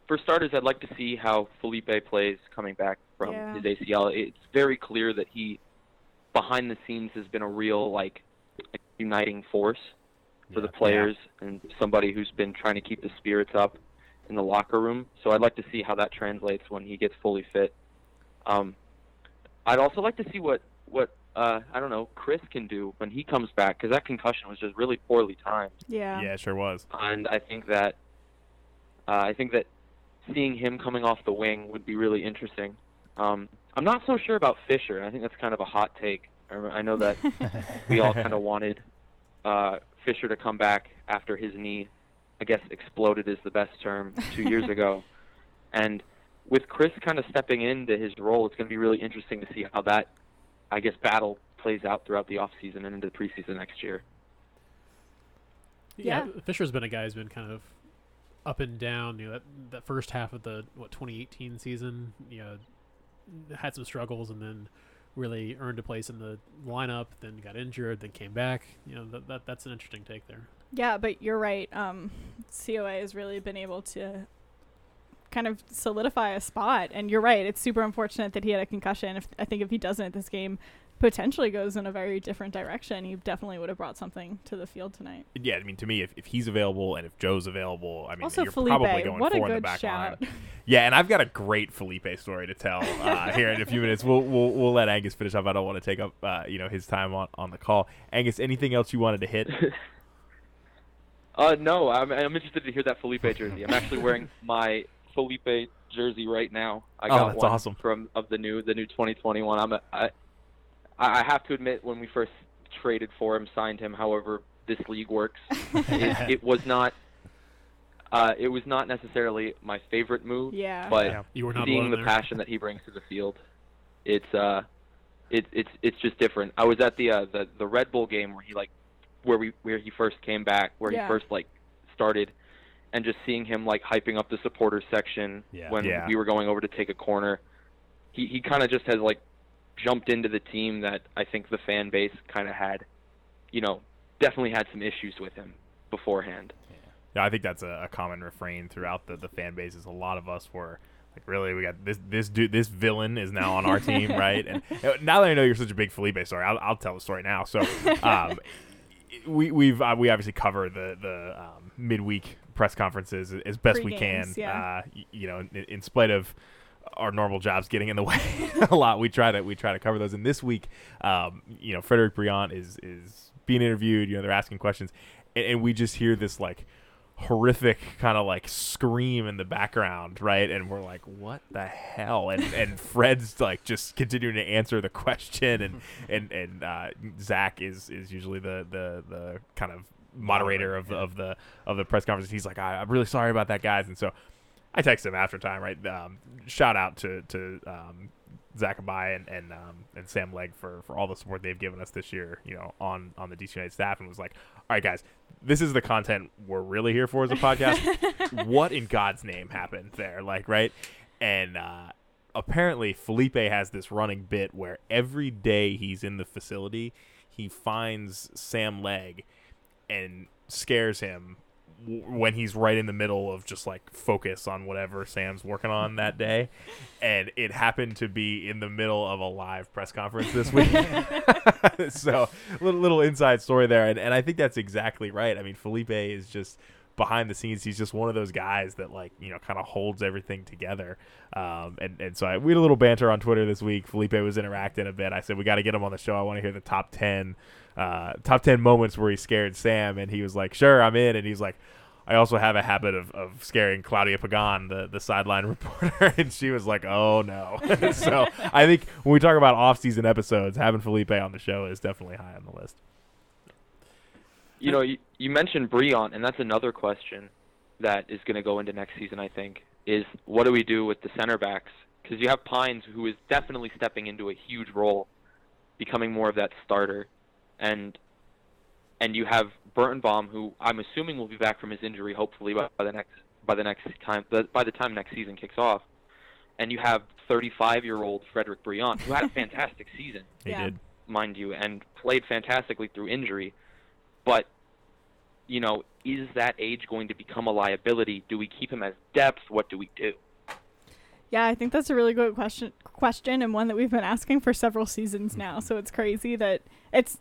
for starters, I'd like to see how Felipe plays coming back from his ACL. It's very clear that he, behind the scenes, has been a real uniting force for the players and somebody who's been trying to keep the spirits up in the locker room. So I'd like to see how that translates when he gets fully fit. I'd also like to see what I don't know, Chris can do when he comes back, because that concussion was just really poorly timed. Yeah, it sure was. And I think that seeing him coming off the wing would be really interesting. I'm not so sure about Fisher. I think that's kind of a hot take. I know that we all kind of wanted Fisher to come back after his knee, I guess, exploded is the best term, 2 years ago. And with Chris kind of stepping into his role, it's going to be really interesting to see how that, I guess, battle plays out throughout the offseason and into the preseason next year. Yeah, Fisher's been a guy who's been kind of up and down. That first half of the 2018 season, had some struggles and then really earned a place in the lineup, then got injured, then came back. That's an interesting take there. Yeah, but you're right. COA has really been able to kind of solidify a spot, and you're right. It's super unfortunate that he had a concussion. I think if he doesn't, this game potentially goes in a very different direction. He definitely would have brought something to the field tonight. Yeah, I mean, to me, if he's available and if Joe's available, I mean, also, you're Felipe, probably going what for a good in the back shout. Line. Yeah, and I've got a great Felipe story to tell here in a few minutes. We'll let Angus finish up. I don't want to take up his time on the call. Angus, anything else you wanted to hit? No, I'm interested to hear that Felipe jersey. I'm actually wearing my Felipe jersey right now. I got that's one awesome. From the new 2021. I have to admit, when we first traded for him, signed him, however this league works, it was not necessarily my favorite move. Yeah. But seeing the passion that he brings to the field, it's just different. I was at the Red Bull game where he first came back, he first started, and just seeing him hyping up the supporter section when we were going over to take a corner, he kind of just has jumped into the team that I think the fan base kind of had, you know, definitely had some issues with him beforehand. Yeah, I think that's a common refrain throughout the fan base, is a lot of us were like, really, we got this dude, this villain is now on our team, right? And now that I know you're such a big Felipe story, I'll tell the story now. So we obviously cover the midweek press conferences as best we can. Yeah. You know, in spite of our normal jobs getting in the way a lot, we try to cover those. And this week, you know, Frederick Briand is being interviewed. You know, they're asking questions, and we just hear this like horrific kind of like scream in the background, right? And we're like, what the hell? And Fred's like just continuing to answer the question, and Zach is usually the kind of moderator of the press conference. He's like, I'm really sorry about that, guys. And so I text him after time, right? Shout out to Zach Abai and Sam Legg for all the support they've given us this year, you know, on the DC United staff, and was like, all right, guys, this is the content we're really here for as a podcast. What in God's name happened there? Like, right? And apparently Felipe has this running bit where every day he's in the facility, he finds Sam Legg and scares him when he's right in the middle of just like focus on whatever Sam's working on that day. And it happened to be in the middle of a live press conference this week. So little inside story there. And I think that's exactly right. I mean, Felipe is just behind the scenes. He's just one of those guys that, like, you know, kind of holds everything together. And so we had a little banter on Twitter this week. Felipe was interacting a bit. I said, we got to get him on the show. I want to hear the top 10 moments where he scared Sam, and he was like, sure, I'm in. And he's like, I also have a habit of scaring Claudia Pagan, the sideline reporter, and she was like, oh no. So I think when we talk about off-season episodes, having Felipe on the show is definitely high on the list. You know, you mentioned Briand, and that's another question that is going to go into next season, I think, is what do we do with the center backs? Because you have Pines, who is definitely stepping into a huge role, becoming more of that starter. And you have Birnbaum, who I'm assuming will be back from his injury, hopefully by the time next season kicks off. And you have 35-year-old Frederick Briand, who had a fantastic season, he did, mind you, and played fantastically through injury. But, you know, is that age going to become a liability? Do we keep him as depth? What do we do? Yeah, I think that's a really good question, and one that we've been asking for several seasons now. So it's crazy that it's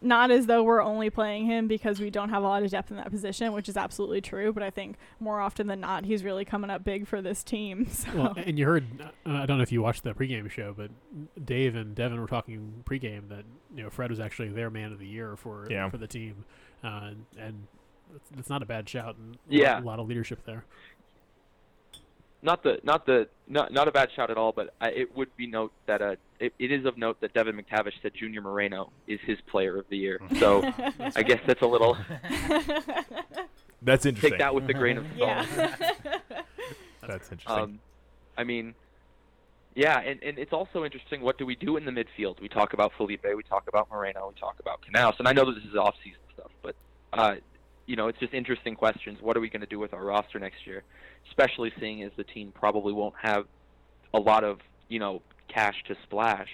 not as though we're only playing him because we don't have a lot of depth in that position, which is absolutely true. But I think more often than not, he's really coming up big for this team. So. Well, and you heard, I don't know if you watched the pregame show, but Dave and Devin were talking pregame that, you know, Fred was actually their man of the year for the team, and it's not a bad shout. And a lot of leadership there. Not a bad shout at all, but it would be note that it is of note that Devin McTavish said Junior Moreno is his player of the year. So I guess that's a little. That's interesting. Take that with a grain of salt. Yeah. That's interesting. I mean, yeah, and it's also interesting. What do we do in the midfield? We talk about Felipe, we talk about Moreno, we talk about Canales, and I know that this is off-season stuff, but. You know, it's just interesting questions. What are we going to do with our roster next year, especially seeing as the team probably won't have a lot of, you know, cash to splash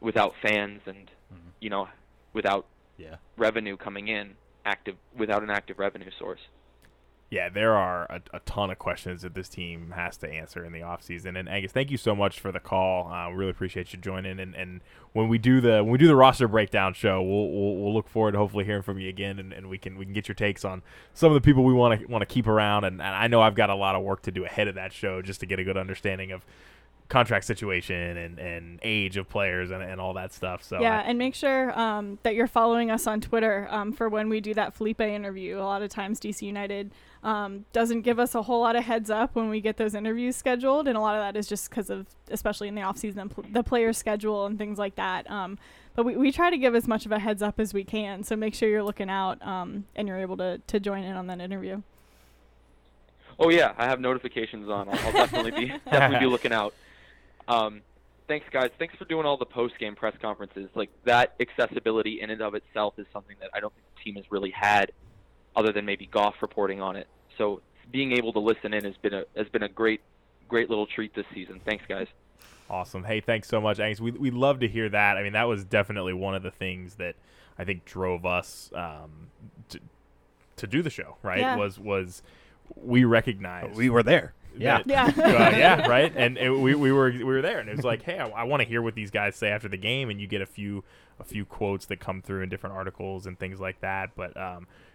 without fans and, you know, without revenue coming in, without an active revenue source. Yeah, there are a ton of questions that this team has to answer in the offseason. And Angus, thank you so much for the call. We really appreciate you joining. And when we do the roster breakdown show, we'll look forward to hopefully hearing from you again, and we can get your takes on some of the people we want to keep around. And I know I've got a lot of work to do ahead of that show just to get a good understanding of contract situation and age of players and all that stuff. So yeah, and make sure that you're following us on Twitter for when we do that Felipe interview. A lot of times DC United doesn't give us a whole lot of heads up when we get those interviews scheduled, and a lot of that is just because of, especially in the offseason, the player schedule and things like that. But we try to give as much of a heads up as we can, so make sure you're looking out and you're able to join in on that interview. Oh yeah, I have notifications on. I'll definitely be looking out. Thanks, guys. Thanks for doing all the post-game press conferences. Like, that accessibility in and of itself is something that I don't think the team has really had, other than maybe Goff reporting on it. So being able to listen in has been a great little treat this season. Thanks, guys. Awesome. Hey, thanks so much, Angus. We'd love to hear that. I mean, that was definitely one of the things that I think drove us to do the show, right? Yeah. Was we recognized we were there. Yeah. Yeah. Right. And we were there, and it was like, hey, I want to hear what these guys say after the game, and you get a few quotes that come through in different articles and things like that. But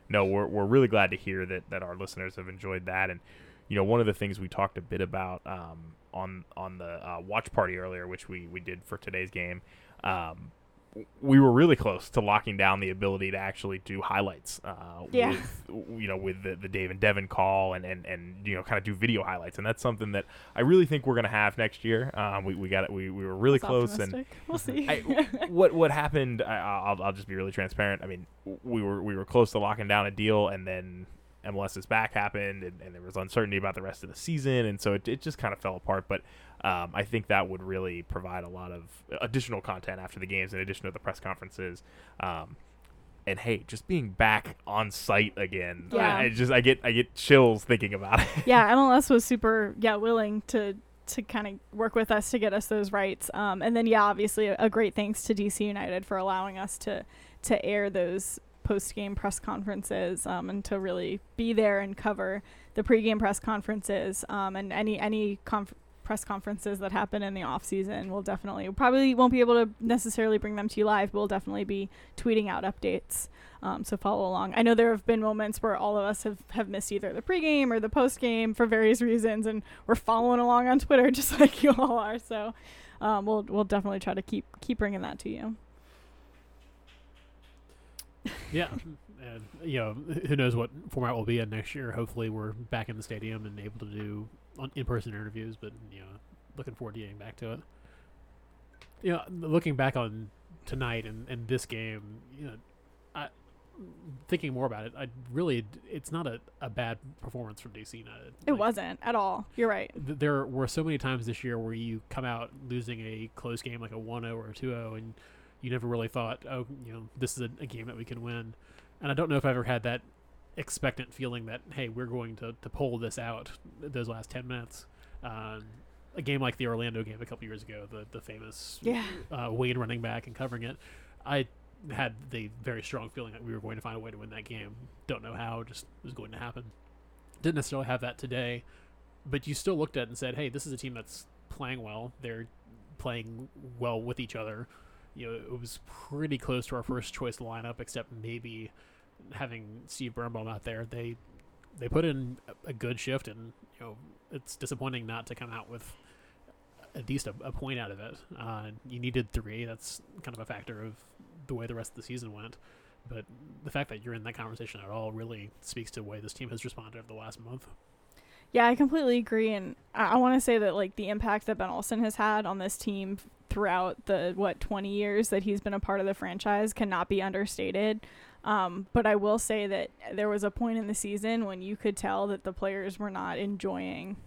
no, we're really glad to hear that our listeners have enjoyed that. And you know, one of the things we talked a bit about on the watch party earlier, which we did for today's game, we were really close to locking down the ability to actually do highlights with the Dave and Devin call and you know, kind of do video highlights. And that's something that I really think we're going to have next year. We got it. We were really close. And we'll see. What happened. I'll just be really transparent. I mean, we were close to locking down a deal, and then MLS's back happened, and there was uncertainty about the rest of the season. And so it just kind of fell apart. But I think that would really provide a lot of additional content after the games, in addition to the press conferences. And hey, just being back on site again, yeah. I get chills thinking about it. Yeah, MLS was super willing to kind of work with us to get us those rights. And then obviously a great thanks to DC United for allowing us to air those post-game press conferences, and to really be there and cover the pre-game press conferences, and any press conferences that happen in the off season. We'll definitely probably won't be able to necessarily bring them to you live, but we'll definitely be tweeting out updates. So follow along. I know there have been moments where all of us have missed either the pregame or the postgame for various reasons, and we're following along on Twitter just like you all are. So we'll definitely try to keep bringing that to you. Yeah, and you know, who knows what format we'll be in next year. Hopefully we're back in the stadium and able to do in-person interviews, but you know, looking forward to getting back to it. You know, looking back on tonight and this game, you know, thinking more about it, it's not a bad performance from DC United. It wasn't at all. You're right. There were so many times this year where you come out losing a close game, like a 1-0 or a 2-0, and you never really thought, oh, you know, this is a game that we can win. And I don't know if I've ever had that expectant feeling that, hey, we're going to pull this out those last 10 minutes. A game like the Orlando game a couple years ago, the famous Wade running back and covering it, I had the very strong feeling that we were going to find a way to win that game. Don't know how, just was going to happen. Didn't necessarily have that today, but you still looked at it and said, hey, this is a team that's playing well. They're playing well with each other. You know, it was pretty close to our first choice lineup, except maybe having Steve Birnbaum out there. They put in a good shift, and you know, it's disappointing not to come out with at least a point out of it. You needed 3. That's kind of a factor of the way the rest of the season went. But the fact that you're in that conversation at all really speaks to the way this team has responded over the last month. Yeah, I completely agree, and I want to say that like the impact that Ben Olsen has had on this team throughout the 20 years that he's been a part of the franchise cannot be understated. But I will say that there was a point in the season when you could tell that the players were not enjoying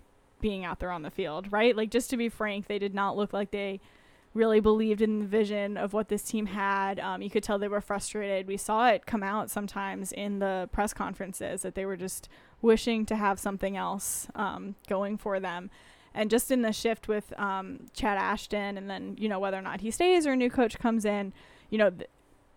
being out there on the field, right? Like, just to be frank, they did not look like they really believed in the vision of what this team had. You could tell they were frustrated. We saw it come out sometimes in the press conferences that they were just wishing to have something else going for them. And just in the shift with Chad Ashton, and then, you know, whether or not he stays or a new coach comes in, you know,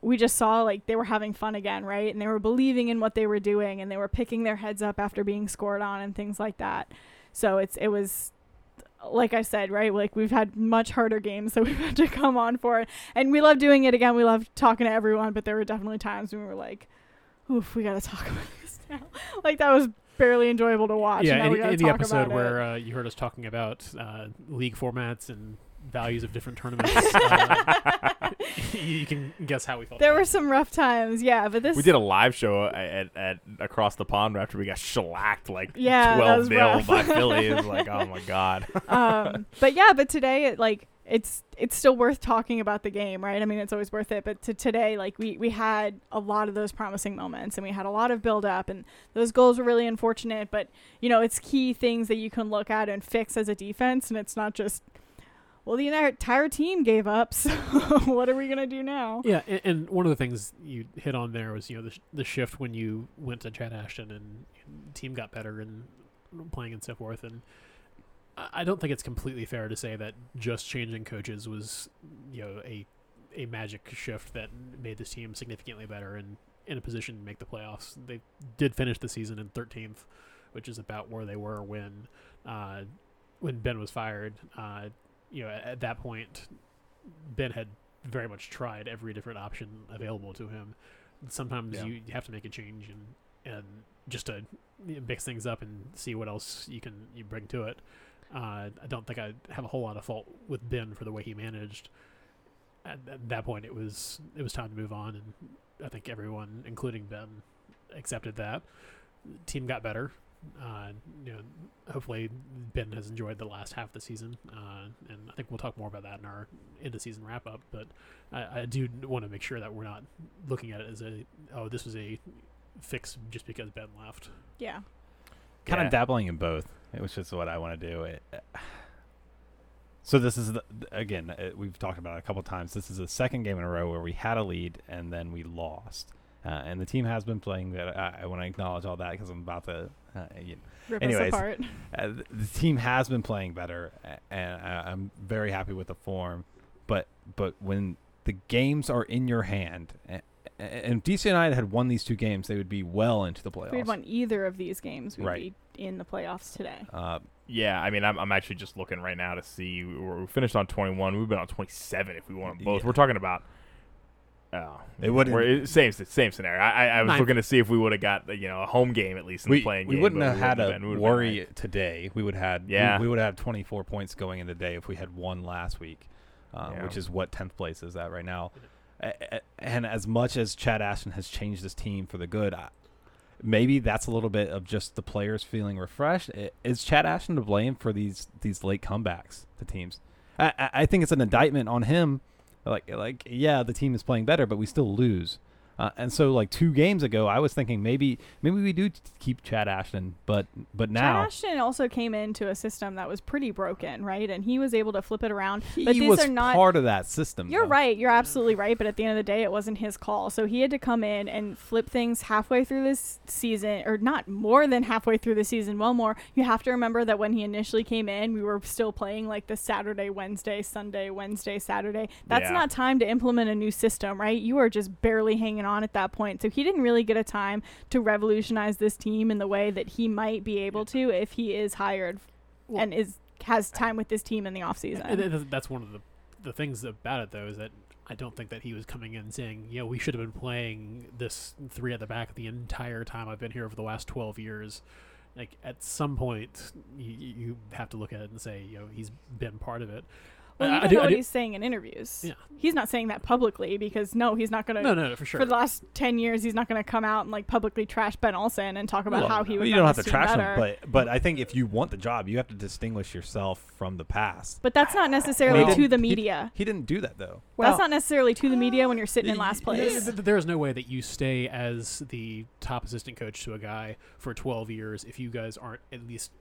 we just saw like they were having fun again, right? And they were believing in what they were doing, and they were picking their heads up after being scored on and things like that. So it was, like I said, right, like we've had much harder games that we've had to come on for. And we love doing it again. We love talking to everyone, but there were definitely times when we were like, oof, we got to talk about this now. Like, that was barely enjoyable to watch. Yeah, in the episode where you heard us talking about league formats and values of different tournaments, you can guess how we felt. There were some rough times, yeah, but we did a live show at Across the Pond after we got shellacked like 12-0 by Philly. It was like, oh my god. But today, it's still worth talking about the game, right? I mean, it's always worth it. But today, like we had a lot of those promising moments, and we had a lot of build up, and those goals were really unfortunate. But you know, it's key things that you can look at and fix as a defense, and it's not just, well, the entire team gave up, so what are we gonna do now? Yeah, and one of the things you hit on there was, you know, the shift when you went to Chad Ashton and the team got better and playing and so forth, and I don't think it's completely fair to say that just changing coaches was, you know, a magic shift that made this team significantly better and in a position to make the playoffs. They did finish the season in 13th, which is about where they were when Ben was fired. You know, at that point, Ben had very much tried every different option available to him. Sometimes you have to make a change and just to mix things up and see what else you bring to it. I don't think I have a whole lot of fault with Ben for the way he managed. At that point, it was time to move on, and I think everyone, including Ben, accepted that. The team got better. You know, hopefully Ben has enjoyed the last half of the season, and I think we'll talk more about that in our end-of-season wrap-up, but I do want to make sure that we're not looking at it as this was a fix just because Ben left. Yeah. Kind of dabbling in both, which is what I want to do. So this is, we've talked about it a couple times, this is the second game in a row where we had a lead and then we lost. And the team has been playing good. I want to acknowledge all that because I'm about to rip us apart. The team has been playing better, and I'm very happy with the form. But when the games are in your hand, and DC United had won these two games, they would be well into the playoffs. If we had won either of these games, we'd be in the playoffs today. Yeah, I mean, I'm actually just looking right now to see. We finished on 21. We've been on 27 if we won them both. Yeah. We're talking about... Oh, it wouldn't. Same scenario. I was looking to see if we would have got a home game at least in the playing game. We wouldn't have had a worry today. We would have had 24 points going into the day if we had won last week, which is what 10th place is at right now. And as much as Chad Ashton has changed this team for the good, maybe that's a little bit of just the players feeling refreshed. Is Chad Ashton to blame for these late comebacks to teams? I think it's an indictment on him. Like, the team is playing better, but we still lose. And so, like, 2 games ago, I was thinking maybe we do keep Chad Ashton, but now... Chad Ashton also came into a system that was pretty broken, right? And he was able to flip it around. But he was part of that system. You're right. You're absolutely right. But at the end of the day, it wasn't his call. So he had to come in and flip things halfway through this season, or not more than halfway through the season, well more. You have to remember that when he initially came in, we were still playing, like, the Saturday, Wednesday, Sunday, Wednesday, Saturday. That's not time to implement a new system, right? You are just barely hanging on at that point. So he didn't really get a time to revolutionize this team in the way that he might be able to if he is hired and has time with this team in the offseason. That's one of the things about it, though, is that I don't think that he was coming in saying, we should have been playing this 3 at the back the entire time I've been here for the last 12 years. Like, at some point, you have to look at it and say, he's been part of it. Well, you don't know what he's saying in interviews. Yeah. He's not saying that publicly because, he's not going to... No, for sure. For the last 10 years, he's not going to come out and, like, publicly trash Ben Olsen and talk about how he was... You don't have to trash him, but I think if you want the job, you have to distinguish yourself from the past. But that's not necessarily to the media. He didn't do that, though. Well, that's not necessarily to the media when you're sitting in last place. There is no way that you stay as the top assistant coach to a guy for 12 years if you guys aren't at least...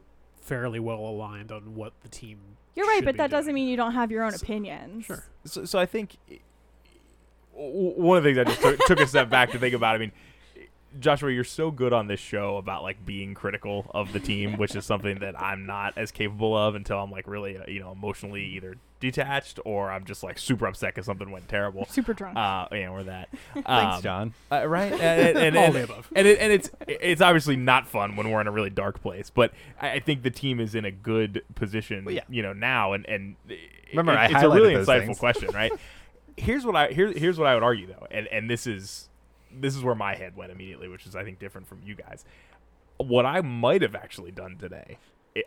fairly well aligned on what the team. You're right, but that doesn't mean you don't have your own opinions. Sure. So I think one of the things I just took a step back to think about. I mean, Joshua, you're so good on this show about like being critical of the team, which is something that I'm not as capable of until I'm like really emotionally either detached or I'm just like super upset because something went terrible. Super drunk. Or that. Thanks, John. Right. And all the above. And it's obviously not fun when we're in a really dark place, but I think the team is in a good position, now. And remember, it's a really insightful question, right? Here's what I would argue though, and this is where my head went immediately, which is, I think, different from you guys. What I might have actually done today,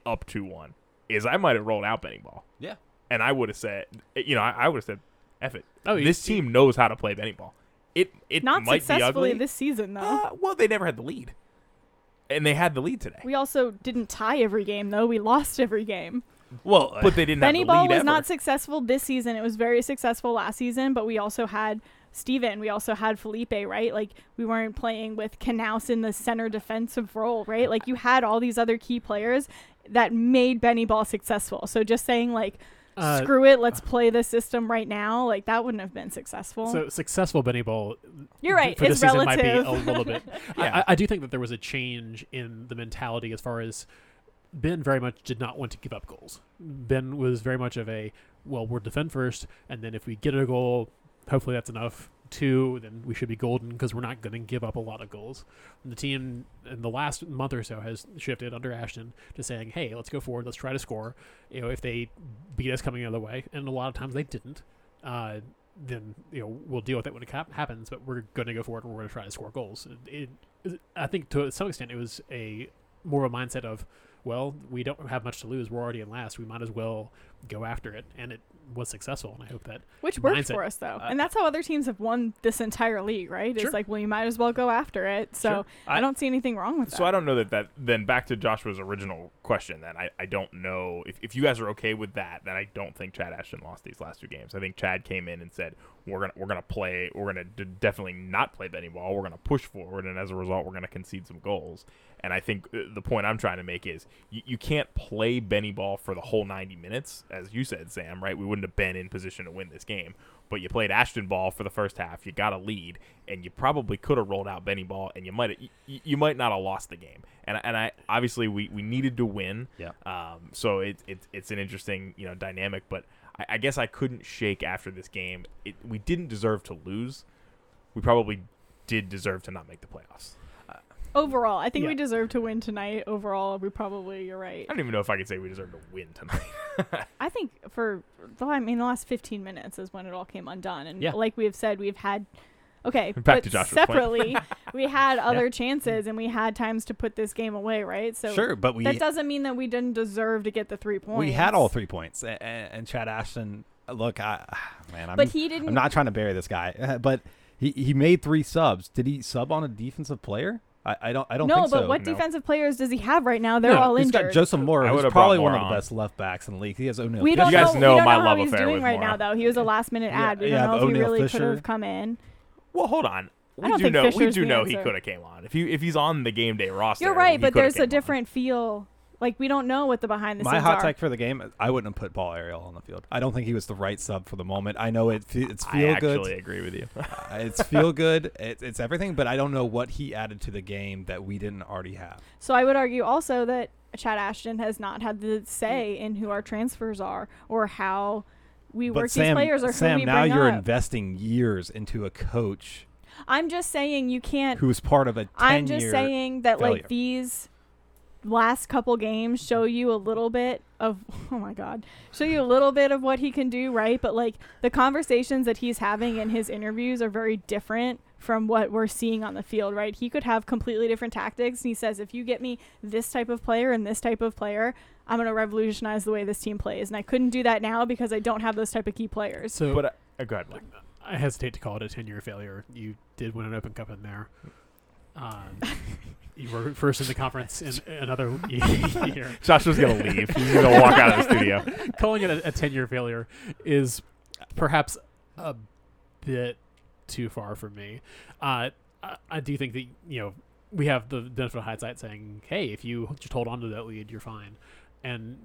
up 2-1, is I might have rolled out betting ball. Yeah. And I would have said, I would have said, F it. This team knows how to play betting ball. It might be ugly. Not successfully this season, though. Well, they never had the lead. And they had the lead today. We also didn't tie every game, though. We lost every game. Well, but they didn't have the lead ever. Benny ball was not successful this season. It was very successful last season, but we also had... Steven, we also had Felipe, right? Like, we weren't playing with Canales in the center defensive role, right? Like, you had all these other key players that made Benny Ball successful. So just saying, like, screw it, let's play this system right now, like, that wouldn't have been successful. So successful Benny Ball, you're right, for this relative. Season might be a little bit. I do think that there was a change in the mentality as far as Ben very much did not want to give up goals. Ben was very much of a, well, we'll defend first, and then if we get a goal, hopefully that's enough. Two, then we should be golden because we're not going to give up a lot of goals. And the team in the last month or so has shifted under Ashton to saying, hey, let's go forward, let's try to score. You know, if they beat us coming the other way, and a lot of times they didn't, then you know we'll deal with it when it happens. But we're going to go forward. We're going to try to score goals. I think to some extent it was a more of a mindset of, well, we don't have much to lose. We're already in last. We might as well go after it. And it was successful. And I hope that which worked for us, though. And that's how other teams have won this entire league, right? Sure. It's like, well, you might as well go after it. So sure. I don't see anything wrong with that. So I don't know that then back to Joshua's original question, then I don't know if you guys are okay with that, then I don't think Chad Ashton lost these last two games. I think Chad came in and said, we're going to play. We're going to definitely not play Benny Ball. We're going to push forward. And as a result, we're going to concede some goals. And I think the point I'm trying to make is you can't play Benny Ball for the whole 90 minutes, as you said, Sam, right? We wouldn't have been in position to win this game. But you played Ashton Ball for the first half. You got a lead, and you probably could have rolled out Benny Ball, and you might not have lost the game. And I obviously we needed to win. Yeah. So it's an interesting dynamic. But I guess I couldn't shake after this game. We didn't deserve to lose. We probably did deserve to not make the playoffs. Overall, I think we deserve to win tonight. Overall, you're right. I don't even know if I could say we deserve to win tonight. I think the last 15 minutes is when it all came undone. And like we have said, we've had, back to Joshua's separately, we had other chances and we had times to put this game away, right? So sure, but that doesn't mean that we didn't deserve to get the 3 points. We had all 3 points. And Chad Ashton, look, I'm not trying to bury this guy, but he made three subs. Did he sub on a defensive player? I don't think so. No, but what defensive players does he have right now? They're all injured. He's got Joseph Mora, who's probably one of the best left backs in the league. He has O'Neal. We don't know how he's doing right now, though. He was a last-minute ad. We don't know if he really could have come in. Well, hold on. We do know he could have came on. If he's on the game day roster, you're right. But there's a different feel. Like, we don't know what the behind-the-scenes are. My hot take for the game, I wouldn't have put Paul Arriola on the field. I don't think he was the right sub for the moment. I know it's feel good. I actually agree with you. It's feel good. It's everything, but I don't know what he added to the game that we didn't already have. So I would argue also that Chad Ashton has not had the say in who our transfers are or how we work these players or who we bring up. Sam, now you're investing years into a coach. I'm just saying you can't. Who's part of a 10-year failure. I'm just saying that, like, these last couple games show you a little bit of what he can do, right? But like the conversations that he's having in his interviews are very different from what we're seeing on the field, right? He could have completely different tactics, and he says, if you get me this type of player and this type of player, I'm going to revolutionize the way this team plays, and I couldn't do that now because I don't have those type of key players. So but go ahead, Mike. I hesitate to call it a 10-year failure. You did win an Open Cup in there. You were first in the conference in another year. Josh was going to leave. He's going to walk out of the studio. Calling it a 10-year failure is perhaps a bit too far for me. I do think that, we have the benefit of hindsight saying, hey, if you just hold on to that lead, you're fine. And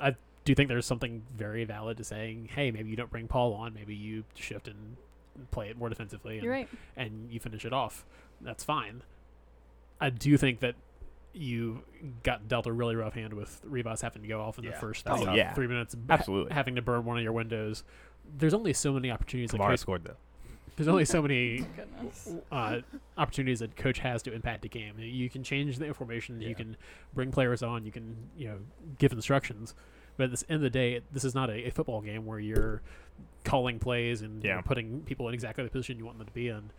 I do think there's something very valid to saying, hey, maybe you don't bring Paul on. Maybe you shift and play it more defensively. You're right. And you finish it off. That's fine. I do think that you got dealt a really rough hand with Rivas having to go off in the first 3 minutes. Absolutely. Having to burn one of your windows. There's only so many opportunities. Kamara scored, though. There's only so many opportunities that coach has to impact the game. You can change the information. Yeah. You can bring players on. You can give instructions. But at the end of the day, this is not a football game where you're calling plays and putting people in exactly the position you want them to be in.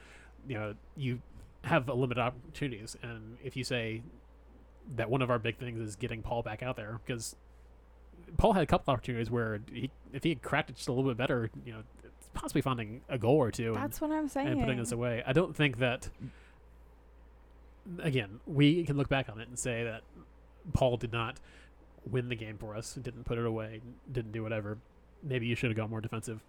You have a limited opportunities, and if you say that one of our big things is getting Paul back out there, because Paul had a couple opportunities where if he had cracked it just a little bit better, it's possibly finding a goal or two. That's what I'm saying. And putting this away. I don't think that, again, we can look back on it and say that Paul did not win the game for us, didn't put it away, didn't do whatever. Maybe you should have gone more defensive.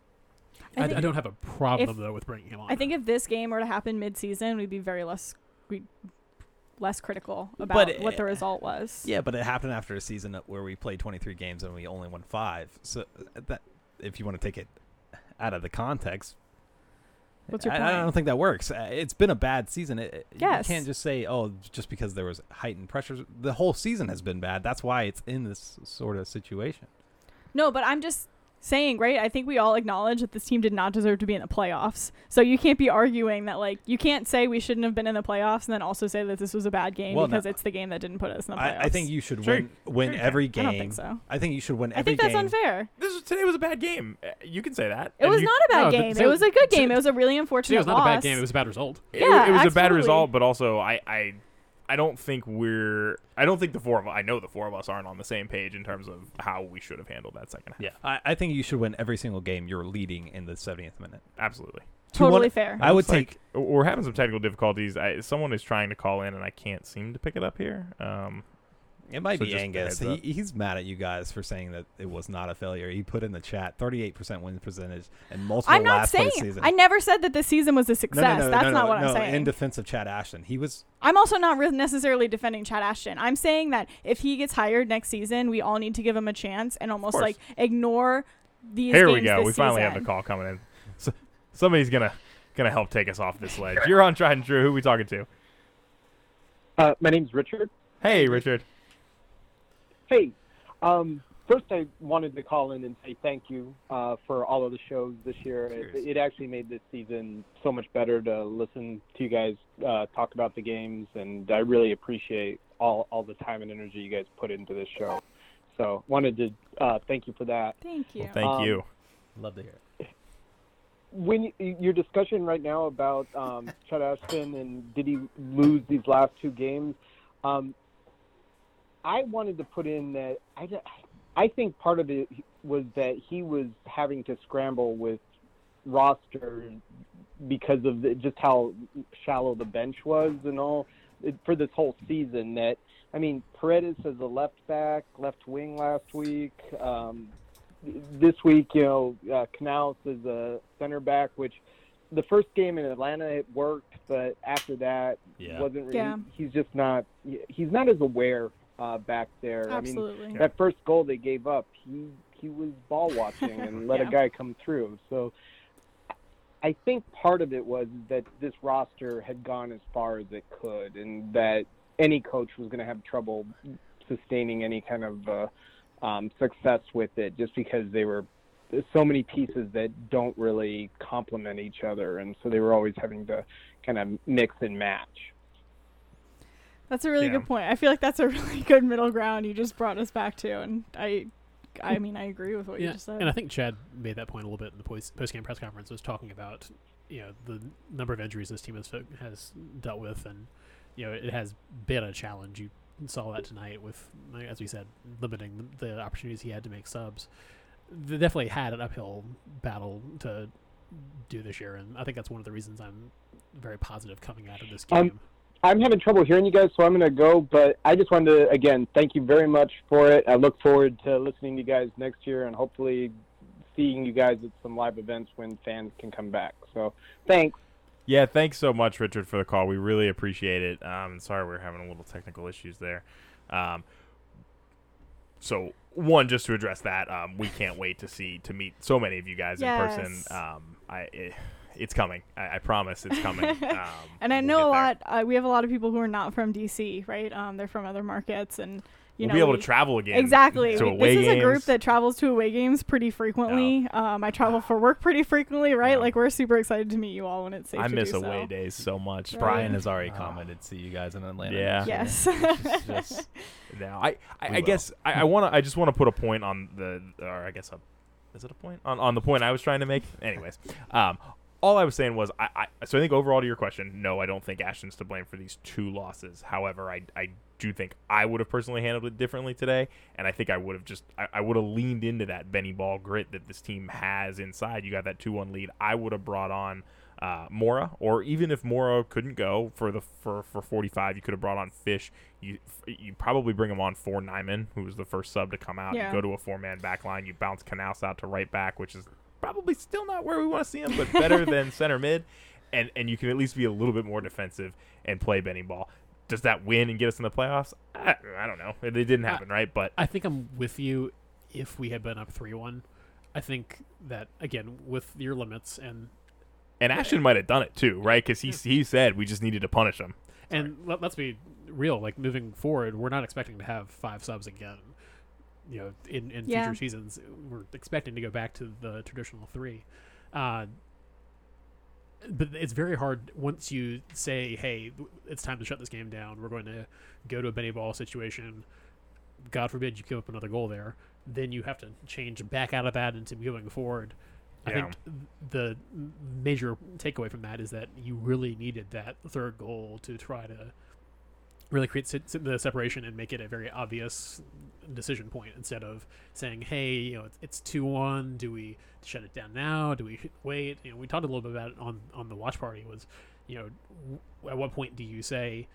I don't have a problem though with bringing him on. I think if this game were to happen mid-season, we'd be less critical about what the result was. Yeah, but it happened after a season where we played 23 games and we only won 5. So that, if you want to take it out of the context, What's your point? I don't think that works. It's been a bad season. Yes. You can't just say, oh, just because there was heightened pressures. The whole season has been bad. That's why it's in this sort of situation. No, but I'm just saying, right, I think we all acknowledge that this team did not deserve to be in the playoffs. So you can't be arguing that, like, you can't say we shouldn't have been in the playoffs and then also say that this was a bad game because it's the game that didn't put us in the playoffs. I think you should win every game. I don't think so. I think you should win every game. I think that's unfair. Today was a bad game. You can say that. It was not a bad game. It was a good game. It was a really unfortunate loss. It was not a bad game. It was a bad result. Yeah, it was a bad result, but also I don't think the four of us aren't on the same page in terms of how we should have handled that second half. Yeah, I think you should win every single game you're leading in the 70th minute. Absolutely. Totally fair. I would take... We're having some technical difficulties. Someone is trying to call in, and I can't seem to pick it up here. It might be Angus. He's mad at you guys for saying that it was not a failure. He put in the chat 38% win percentage and multiple last place season. I never said that this season was a success. That's not what I'm saying. In defense of Chad Ashton, I'm also not necessarily defending Chad Ashton. I'm saying that if he gets hired next season, we all need to give him a chance and almost like ignore these games. Here we go. We finally have the call coming in. So, somebody's gonna help take us off this ledge. You're on Tried and True. Who are we talking to? My name's Richard. Hey, Richard. Hey, first I wanted to call in and say thank you for all of the shows this year. It actually made this season so much better to listen to you guys talk about the games, and I really appreciate all the time and energy you guys put into this show. So wanted to thank you for that. Thank you. Well, thank you. Love to hear it. When your discussion right now about Chad Ashton and did he lose these last two games, I wanted to put in that I think part of it was that he was having to scramble with roster because of just how shallow the bench was and all for this whole season. That Paredes as a left back, left wing last week. This week, Canales as a center back, which the first game in Atlanta it worked, but after that wasn't really. Yeah. He's not as aware. Back there. Absolutely. That first goal they gave up, he was ball watching and let a guy come through. So I think part of it was that this roster had gone as far as it could and that any coach was going to have trouble sustaining any kind of success with it just because there's so many pieces that don't really complement each other. And so they were always having to kind of mix and match. That's a really good point. I feel like that's a really good middle ground you just brought us back to, and I agree with what you just said. And I think Chad made that point a little bit in the post-game press conference, was talking about, the number of injuries this team has dealt with, and, it has been a challenge. You saw that tonight with, as we said, limiting the opportunities he had to make subs. They definitely had an uphill battle to do this year, and I think that's one of the reasons I'm very positive coming out of this game. I'm having trouble hearing you guys, so I'm going to go, but I just wanted to, again, thank you very much for it. I look forward to listening to you guys next year and hopefully seeing you guys at some live events when fans can come back. So thanks. Yeah, thanks so much, Richard, for the call. We really appreciate it. Sorry we're having a little technical issues there. So one, just to address that, we can't wait to meet so many of you guys in person. It's coming. I promise it's coming. And I know we have a lot of people who are not from DC, right? They're from other markets, and we'll be able to travel again. Exactly. This is a group that travels to away games pretty frequently. I travel for work pretty frequently, right? Like, we're super excited to meet you all when it's safe. I miss away days so much. Right. Brian has already commented, see you guys in Atlanta. Yeah. Yes. I just want to put a point on the point I was trying to make. Anyways, all I was saying was, I think overall to your question, no, I don't think Ashton's to blame for these two losses. However, I do think I would have personally handled it differently today, and I think I would have I would have leaned into that Benny Ball grit that this team has inside. You got that 2-1 lead. I would have brought on Mora, or even if Mora couldn't go for 45, you could have brought on Fish. You probably bring him on for Nyman, who was the first sub to come out. Yeah. You go to a 4-man back line. You bounce Canales out to right back, which is probably still not where we want to see him, but better than center mid, and you can at least be a little bit more defensive and play Benny Ball. Does that win and get us in the playoffs? I don't know. It didn't happen, right? But I think I'm with you. If we had been up 3-1, I think that, again, with your limits and And Ashton might have done it too, right? Because he said we just needed to punish him. And let's be real, like moving forward, we're not expecting to have five subs again. You know, in future seasons, we're expecting to go back to the traditional three. But it's very hard once you say, hey, it's time to shut this game down. We're going to go to a Benny Ball situation. God forbid you give up another goal there. Then you have to change back out of that into going forward. Yeah. I think the major takeaway from that is that you really needed that third goal to try to really create the separation and make it a very obvious decision point instead of saying, hey, you know, it's 2-1. Do we shut it down now? Do we wait? You know, we talked a little bit about it on the watch party was, you know, at what point do you say,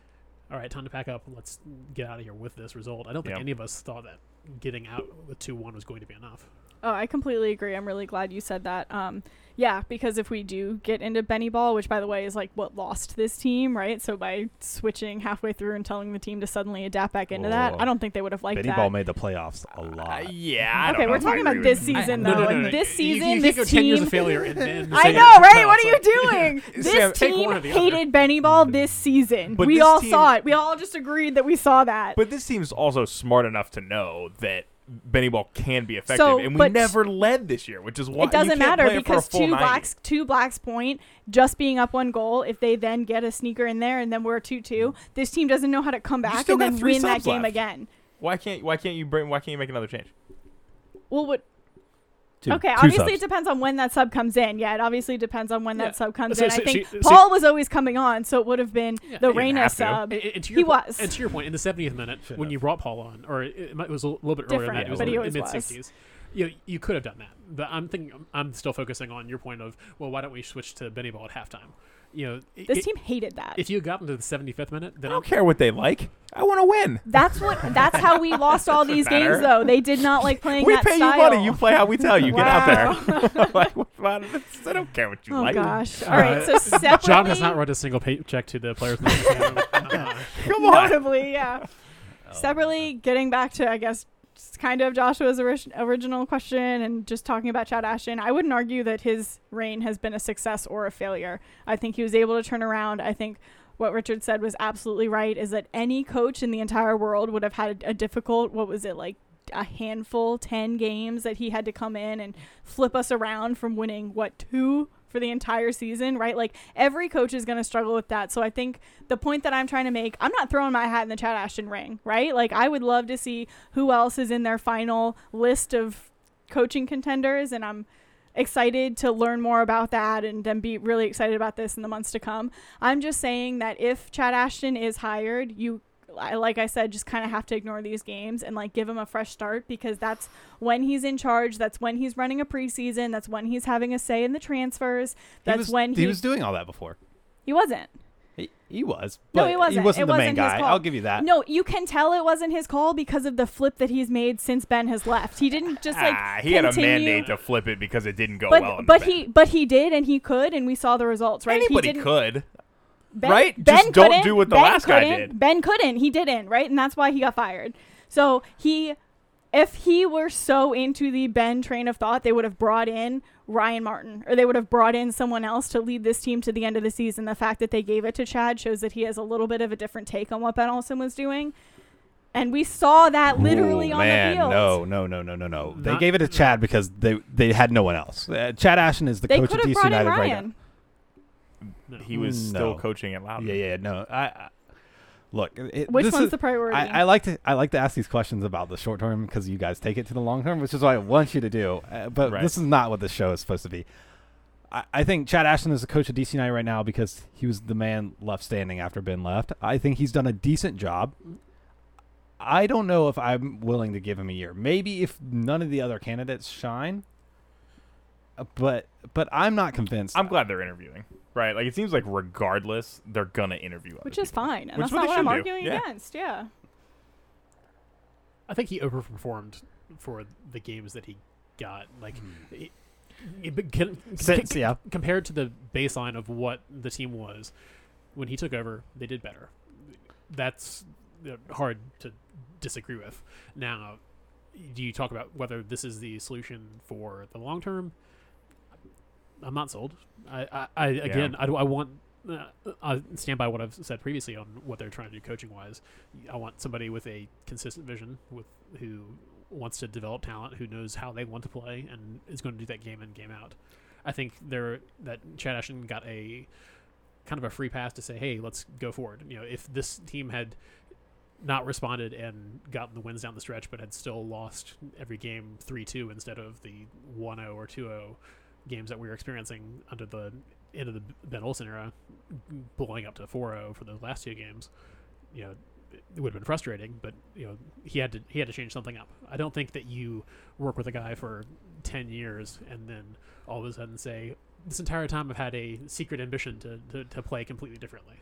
all right, time to pack up. Let's get out of here with this result. I don't think any of us thought that getting out with 2-1 was going to be enough. Oh, I completely agree. I'm really glad you said that. Yeah, because if we do get into Benny Ball, which, by the way, is like what lost this team, right? So by switching halfway through and telling the team to suddenly adapt back into that, I don't think they would have liked Benny that. Benny Ball made the playoffs a lot. Okay, we're talking about this season, though. No. This season, this team. 10 years of failure and I know, right? What are you doing? This team hated Benny Ball this season. But we all saw it. We all just agreed that we saw that. But this team's also smart enough to know that Benny Ball can be effective, and we never led this year, which is why it doesn't matter because to Black's point, just being up one goal, if they then get a sneaker in there and then we're 2-2, this team doesn't know how to come back and then win that game again. Why can't you make another change? Well, what? Okay, obviously it depends on when that sub comes in. Yeah, it obviously depends on when that sub comes in. I think Paul was always coming on, so it would have been the Reyna sub. He was. And to your point, in the 70th minute, when you brought Paul on, or it was a little bit earlier than that, it was in the mid-60s, you could have done that. But I'm still focusing on your point of, well, why don't we switch to Benny Ball at halftime? You know, this team hated that. If you got into the 75th minute, then I don't care what they like. I want to win. That's how we lost all these games, though. They did not like playing that style. We pay you money. You play how we tell you. Get out there. I don't care what you like. Oh, gosh. All right, so separately. John has not run a single paycheck to the players. Come on. Notably, yeah. Separately, getting back to, I guess, kind of Joshua's original question and just talking about Chad Ashton, I wouldn't argue that his reign has been a success or a failure. I think he was able to turn around. I think what Richard said was absolutely right, is that any coach in the entire world would have had a difficult, what was it, like a handful, 10 games that he had to come in and flip us around from winning, what, 2 for the entire season, right? Like every coach is going to struggle with that. So I think the point that I'm trying to make, I'm not throwing my hat in the Chad Ashton ring, right? Like I would love to see who else is in their final list of coaching contenders. And I'm excited to learn more about that and then be really excited about this in the months to come. I'm just saying that if Chad Ashton is hired, you, like I said, just kind of have to ignore these games and like give him a fresh start, because that's when he's in charge. That's when he's running a preseason. That's when he's having a say in the transfers. He was doing all that before. He wasn't. He was. But no, he wasn't. He wasn't the main guy. I'll give you that. No, you can tell it wasn't his call because of the flip that he's made since Ben has left. He didn't just like he continue. Had a mandate to flip it because it didn't go well. But he did, and he could, and we saw the results. Right? Anybody could. Ben don't do what the last guy did. Ben couldn't. He didn't, right? And that's why he got fired. So if he were so into the Ben train of thought, they would have brought in Ryan Martin, or they would have brought in someone else to lead this team to the end of the season. The fact that they gave it to Chad shows that he has a little bit of a different take on what Ben Olsen was doing. And we saw that literally on the field. No. They gave it to Chad because they had no one else. Chad Ashton is the coach of DC United right now. No. He was still coaching at Loudon. Yeah. No. I look. Which one's the priority? I like to ask these questions about the short term because you guys take it to the long term, which is what I want you to do. But this is not what the show is supposed to be. I think Chad Ashton is the coach of DC United right now because he was the man left standing after Ben left. I think he's done a decent job. I don't know if I'm willing to give him a year. Maybe if none of the other candidates shine. But I'm not convinced. I'm glad they're interviewing. Right, like it seems like regardless, they're gonna interview other people. Is fine, and that's not what I'm arguing against. Yeah, I think he overperformed for the games that he got. Like, compared to the baseline of what the team was when he took over, they did better. That's hard to disagree with. Now, do you talk about whether this is the solution for the long term? I'm not sold. I stand by what I've said previously on what they're trying to do coaching wise. I want somebody with a consistent vision, with who wants to develop talent, who knows how they want to play, and is going to do that game in, game out. I think that Chad Ashton got a kind of a free pass to say, hey, let's go forward. You know, if this team had not responded and gotten the wins down the stretch, but had still lost every game 3-2 instead of the 1-0 or 2-0 games that we were experiencing under the end of the Ben Olsen era, blowing up to 4-0 for those last two games, you know, it would have been frustrating, but you know, he had to change something up. I don't think that you work with a guy for 10 years and then all of a sudden say, this entire time I've had a secret ambition to play completely differently.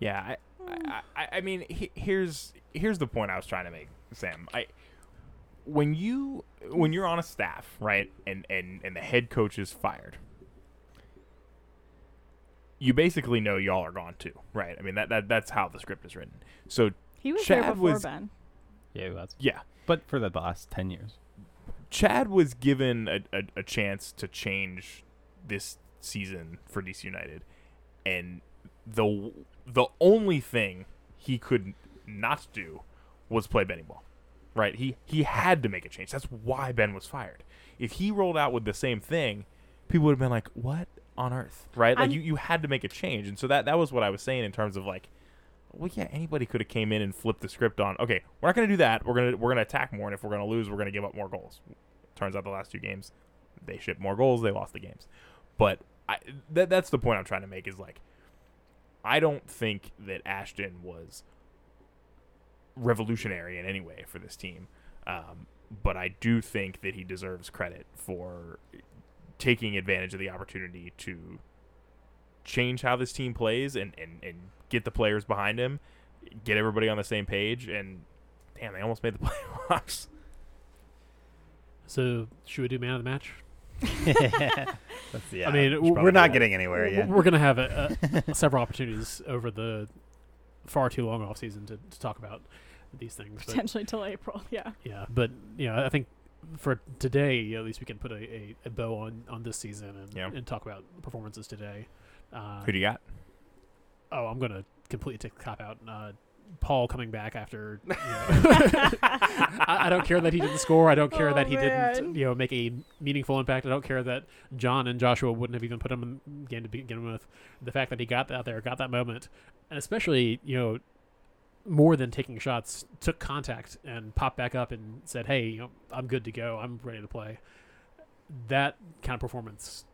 Yeah, I mean, here's the point I was trying to make, Sam. When you're on a staff, right, and the head coach is fired, you basically know y'all are gone too, right? I mean, that's how the script is written. So he was Chad there before Ben. Yeah, he was. Yeah, but for the last 10 years, Chad was given a chance to change this season for DC United, and the only thing he could not do was play Benny ball, right? He had to make a change. That's why Ben was fired. If he rolled out with the same thing, people would have been like, "What on earth?" Right? Like you had to make a change. And so that was what I was saying in terms of like, well, yeah, anybody could have came in and flipped the script on, okay, we're not going to do that. We're going to attack more, and if we're going to lose, we're going to give up more goals. Turns out the last two games, they shipped more goals, they lost the games. But that's the point I'm trying to make is like, I don't think that Ashton was revolutionary in any way for this team. But I do think that he deserves credit for taking advantage of the opportunity to change how this team plays and get the players behind him, get everybody on the same page, and damn, they almost made the playoffs. So should we do man of the match? Yeah, I mean, we're not getting anywhere yet. We're going to have several opportunities over the far too long off season to talk about these things. Potentially till April, yeah. Yeah, but you know, I think for today, at least we can put a bow on this season and talk about performances today. Who do you got? Oh, I'm going to completely take the cop out. Paul coming back after, you know, I don't care that he didn't score. I don't care that he didn't, you know, make a meaningful impact. I don't care that John and Joshua wouldn't have even put him in the game to begin with. The fact that he got out there, got that moment, and especially, you know, more than taking shots, took contact and popped back up and said, hey, you know, I'm good to go. I'm ready to play. That kind of performance,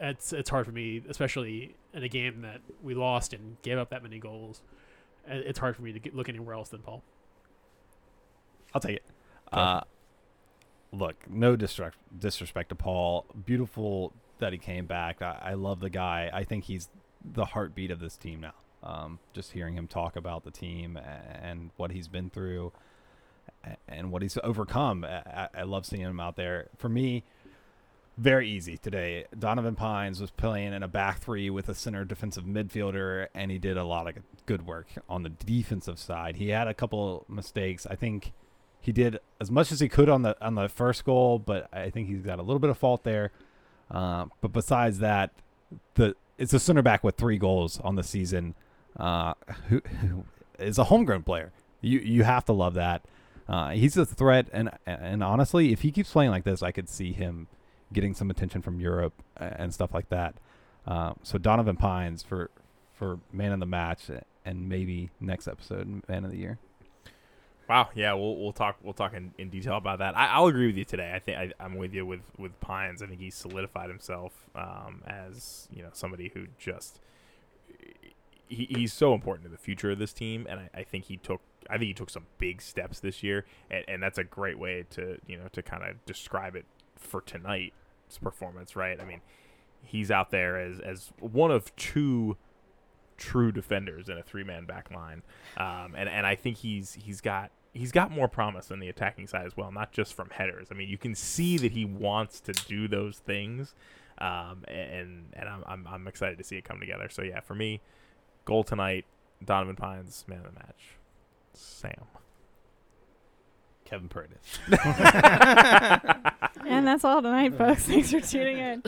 it's hard for me, especially in a game that we lost and gave up that many goals. It's hard for me to look anywhere else than Paul. I'll take it. Look, no disrespect to Paul. Beautiful that he came back. I love the guy. I think he's the heartbeat of this team now. Just hearing him talk about the team and what he's been through and what he's overcome, I love seeing him out there. For me, very easy today. Donovan Pines was playing in a back three with a center defensive midfielder, and he did a lot of good work on the defensive side. He had a couple mistakes. I think he did as much as he could on the first goal, but I think he's got a little bit of fault there. But besides that, it's a center back with 3 goals on the season, who is a homegrown player. You have to love that. He's a threat, and honestly, if he keeps playing like this, I could see him getting some attention from Europe and stuff like that. So Donovan Pines for man of the match, and maybe next episode man of the year. Wow, yeah, we'll talk in detail about that. I'll agree with you today. I think I'm with you with Pines. I think he solidified himself as, you know, somebody who just he's so important to the future of this team, and I think he took some big steps this year, and that's a great way to, you know, to kind of describe it for tonight's performance, right? I mean, he's out there as one of 2 true defenders in a 3-man back line, and I think he's got more promise on the attacking side as well, not just from headers. I mean, you can see that he wants to do those things, and I'm excited to see it come together. So yeah, for me, goal tonight, Donovan Pines, man of the match. Sam. Kevin Paredes. And that's all tonight, folks. Thanks for tuning in.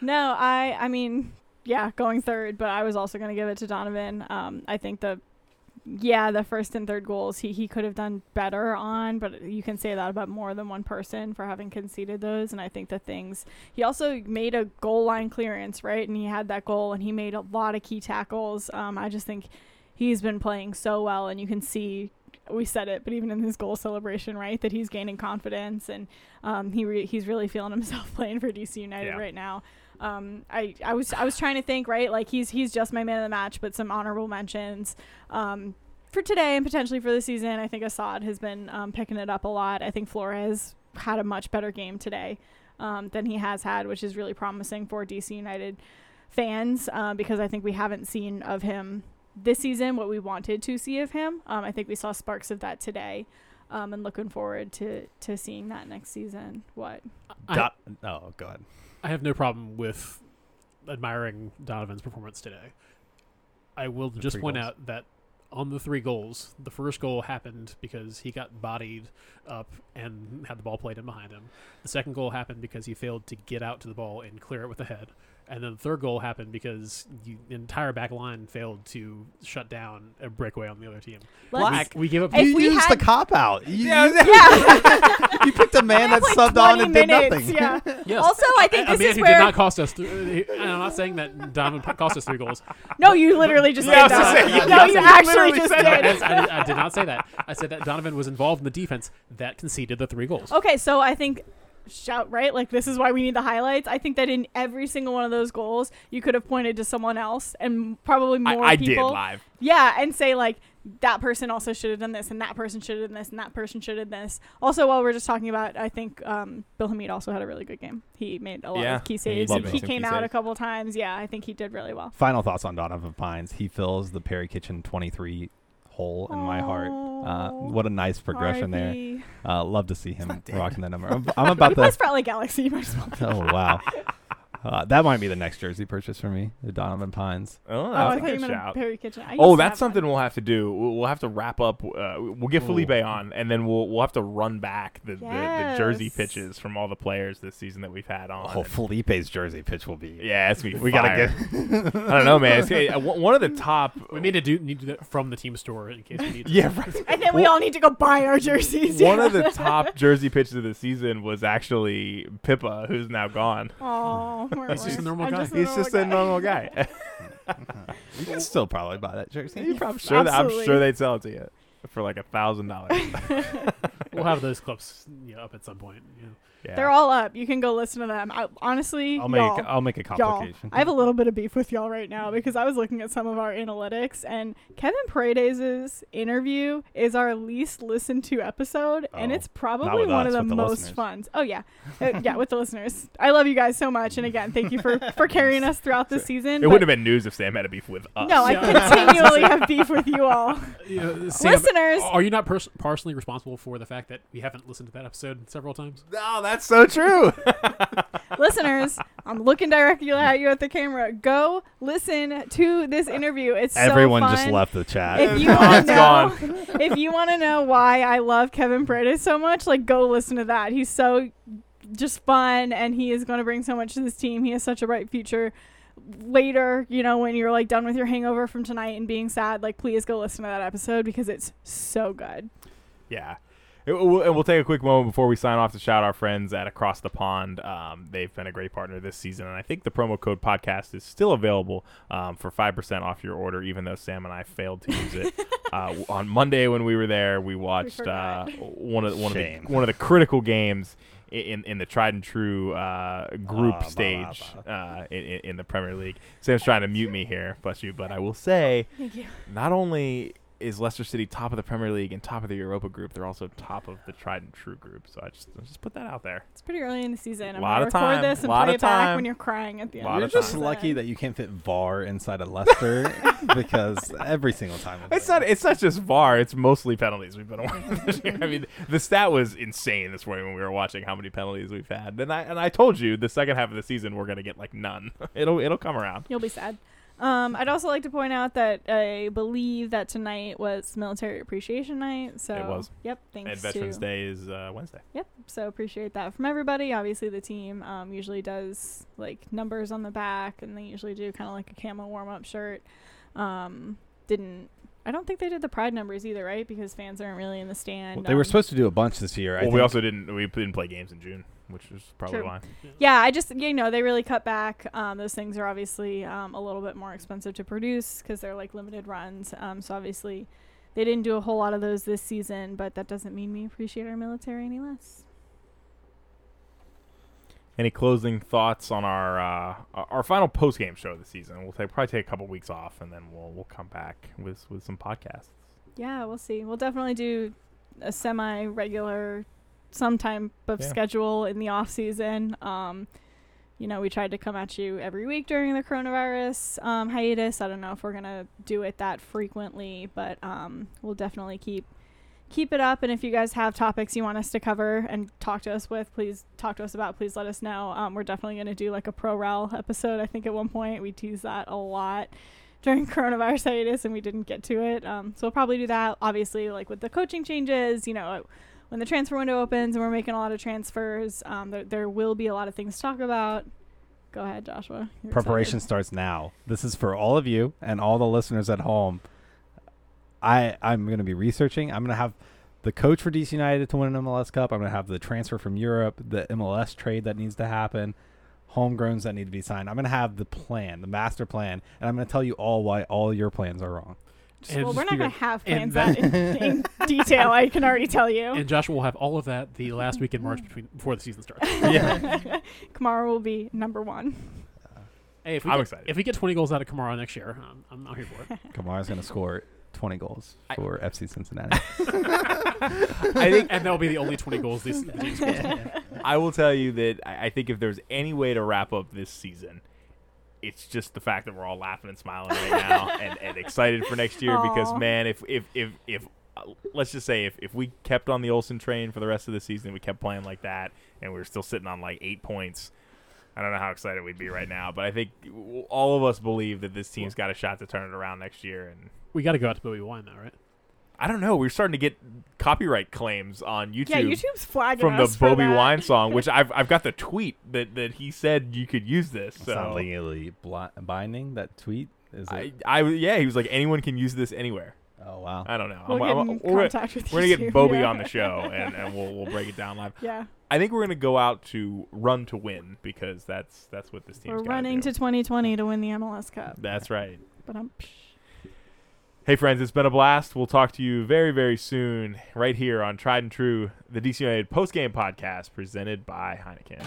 No, I mean, yeah, going third, but I was also going to give it to Donovan. I think the first and third goals he could have done better on, but you can say that about more than one person for having conceded those. And I think the things he also made a goal line clearance, right? And he had that goal and he made a lot of key tackles. I just think he's been playing so well, and you can see, we said it, but even in his goal celebration, right, that he's gaining confidence, and he's really feeling himself playing for DC United right now. I was trying to think, right, like he's just my man of the match, but some honorable mentions for today and potentially for the season. I think Asad has been picking it up a lot. I think Flores had a much better game today than he has had, which is really promising for DC United fans because I think we haven't seen of him this season what we wanted to see of him. I think we saw sparks of that today. And looking forward to seeing that next season. What? Go ahead. I have no problem with admiring Donovan's performance today. I will just point out that on the three goals, the first goal happened because he got bodied up and had the ball played in behind him. The second goal happened because he failed to get out to the ball and clear it with the head. And then the third goal happened because the entire back line failed to shut down a breakaway on the other team. We gave up. You used the cop-out. You picked a man that subbed on and did nothing. Yeah. Yes. Also, I think this is where... did not cost us... I'm not saying that Donovan cost us three goals. No, you literally just did that. You actually just did. I did not say that. I said that Donovan was involved in the defense that conceded the three goals. Okay, so I think... shout, right? Like, this is why we need the highlights. I think that in every single one of those goals, you could have pointed to someone else and probably more people. I did live. Yeah, and say, like, that person also should have done this, and that person should have done this, and that person should have done this. Also, while we're just talking about, I think Bill Hamid also had a really good game. He made a lot of key saves. He came out a couple times. Yeah, I think he did really well. Final thoughts on Donovan Pines. He fills the Perry Kitchen 23 hole in my heart. What a nice progression there. Love to see him rocking that number. I'm about to. That's probably Galaxy. Oh wow, that might be the next jersey purchase for me. The Donovan Pines. Oh, that's a good shout. Perry Kitchen. That's something we'll have to do. We'll have to wrap up. We'll get Felipe on, and then we'll have to run back the jersey pitches from all the players this season that we've had on. Oh, Felipe's jersey pitch will be. Yeah, it's we gotta get. I don't know, man. One of the top. We need to do that from the team store in case we need. Right. And then we all need to go buy our jerseys. One of the top jersey pitches of the season was actually Pippa, who's now gone. Oh. He's just a normal guy. You can still probably buy that jersey. I'm sure they'd sell it to you for like $1,000. We'll have those clips up at some point. Yeah. Yeah. They're all up. You can go listen to them. I'll make a complication. I have a little bit of beef with y'all right now because I was looking at some of our analytics, and Kevin Paredes' interview is our least listened to episode, and it's probably one of the most fun. Oh yeah, with the listeners. I love you guys so much, and again, thank you for carrying us throughout this season. It wouldn't have been news if Sam had a beef with us. No, I continually have beef with you all, Sam, listeners. Are you not personally responsible for the fact that we haven't listened to that episode several times? No, that's so true. Listeners, I'm looking directly at you at the camera. Go listen to this interview. It's everyone so fun. Just left the chat. If you want to know why I love Kevin Paredes so much, like, go listen to that. He's so just fun, and he is going to bring so much to this team. He has such a bright future. Later, when you're like done with your hangover from tonight and being sad, like, please go listen to that episode because it's so good. Yeah. And we'll take a quick moment before we sign off to shout our friends at Across the Pond. They've been a great partner this season, and I think the promo code podcast is still available for 5% off your order, even though Sam and I failed to use it. On Monday when we were there, we watched one of the critical games in the Tried and True group stage in the Premier League. Sam's trying to mute me here, bless you, but I will say, thank you. Not only is Leicester City top of the Premier League and top of the Europa group, they're also top of the Tried and True group. So I just put that out there. It's pretty early in the season. I'm going to record this and play it back when you're crying at the end. You're just lucky that you can't fit VAR inside of Leicester because every single time. It's not just VAR. It's mostly penalties we've been awarded this year. I mean, the stat was insane this morning when we were watching how many penalties we've had. And I told you the second half of the season we're going to get like none. It'll come around. You'll be sad. I'd also like to point out that I believe that tonight was Military Appreciation Night. So it was. Yep. Thanks. And Veterans Day is Wednesday. Yep. So appreciate that from everybody. Obviously, the team usually does like numbers on the back, and they usually do kind of like a camo warm-up shirt. I don't think they did the pride numbers either, right? Because fans aren't really in the stand. Well, they were supposed to do a bunch this year. Well, I think. We didn't play games in June, which is probably why. Yeah, I just, they really cut back. Those things are obviously a little bit more expensive to produce because they're like limited runs. So obviously they didn't do a whole lot of those this season, but that doesn't mean we appreciate our military any less. Any closing thoughts on our final post-game show this season? We'll probably take a couple weeks off, and then we'll come back with some podcasts. Yeah, we'll see. We'll definitely do a semi-regular, some type of schedule in the off-season. We tried to come at you every week during the coronavirus hiatus. I don't know if we're going to do it that frequently, but we'll definitely keep it up, and if you guys have topics you want us to cover and please let us know. We're definitely going to do like a pro-rel episode. I think at one point we teased that a lot during coronavirus hiatus and we didn't get to it, so we'll probably do that. Obviously, like with the coaching changes, when the transfer window opens and we're making a lot of transfers, there will be a lot of things to talk about. Go ahead, Joshua. Preparation starts now. This is for all of you and all the listeners at home. I'm going to be researching. I'm going to have the coach for DC United to win an MLS Cup. I'm going to have the transfer from Europe, the MLS trade that needs to happen, homegrowns that need to be signed. I'm going to have the plan, the master plan, and I'm going to tell you all why all your plans are wrong. Well, we're not going to have plans in detail, I can already tell you. And Joshua will have all of that the last week in March before the season starts. Yeah. Kamara will be number one. Hey, I'm excited. If we get 20 goals out of Kamara next year, I'm out here for it. Kamara's going to score 20 goals for FC Cincinnati. I think, and that'll be the only 20 goals this season. I will tell you that I think if there's any way to wrap up this season, it's just the fact that we're all laughing and smiling right now and excited for next year. Aww. Because, man, if let's just say if we kept on the Olsen train for the rest of the season, we kept playing like that, and we were still sitting on like 8 points, I don't know how excited we'd be right now, but I think all of us believe that this team's got a shot to turn it around next year. And we got to go out to Bowie Wine, though, right? I don't know. We're starting to get copyright claims on YouTube. Yeah, YouTube's flagging from us the Bowie Wine song, which I've got the tweet that he said you could use this. So. Sounds legally binding. That tweet is. He was like, anyone can use this anywhere. Oh wow! I don't know. We're gonna get Bobby on the show, and we'll break it down live. Yeah. I think we're gonna go out to run to win because that's what this team's got to do. We're running to 2020 to win the MLS Cup. That's right. But Hey friends, it's been a blast. We'll talk to you very very soon right here on Tried and True, the DC United post game podcast presented by Heineken.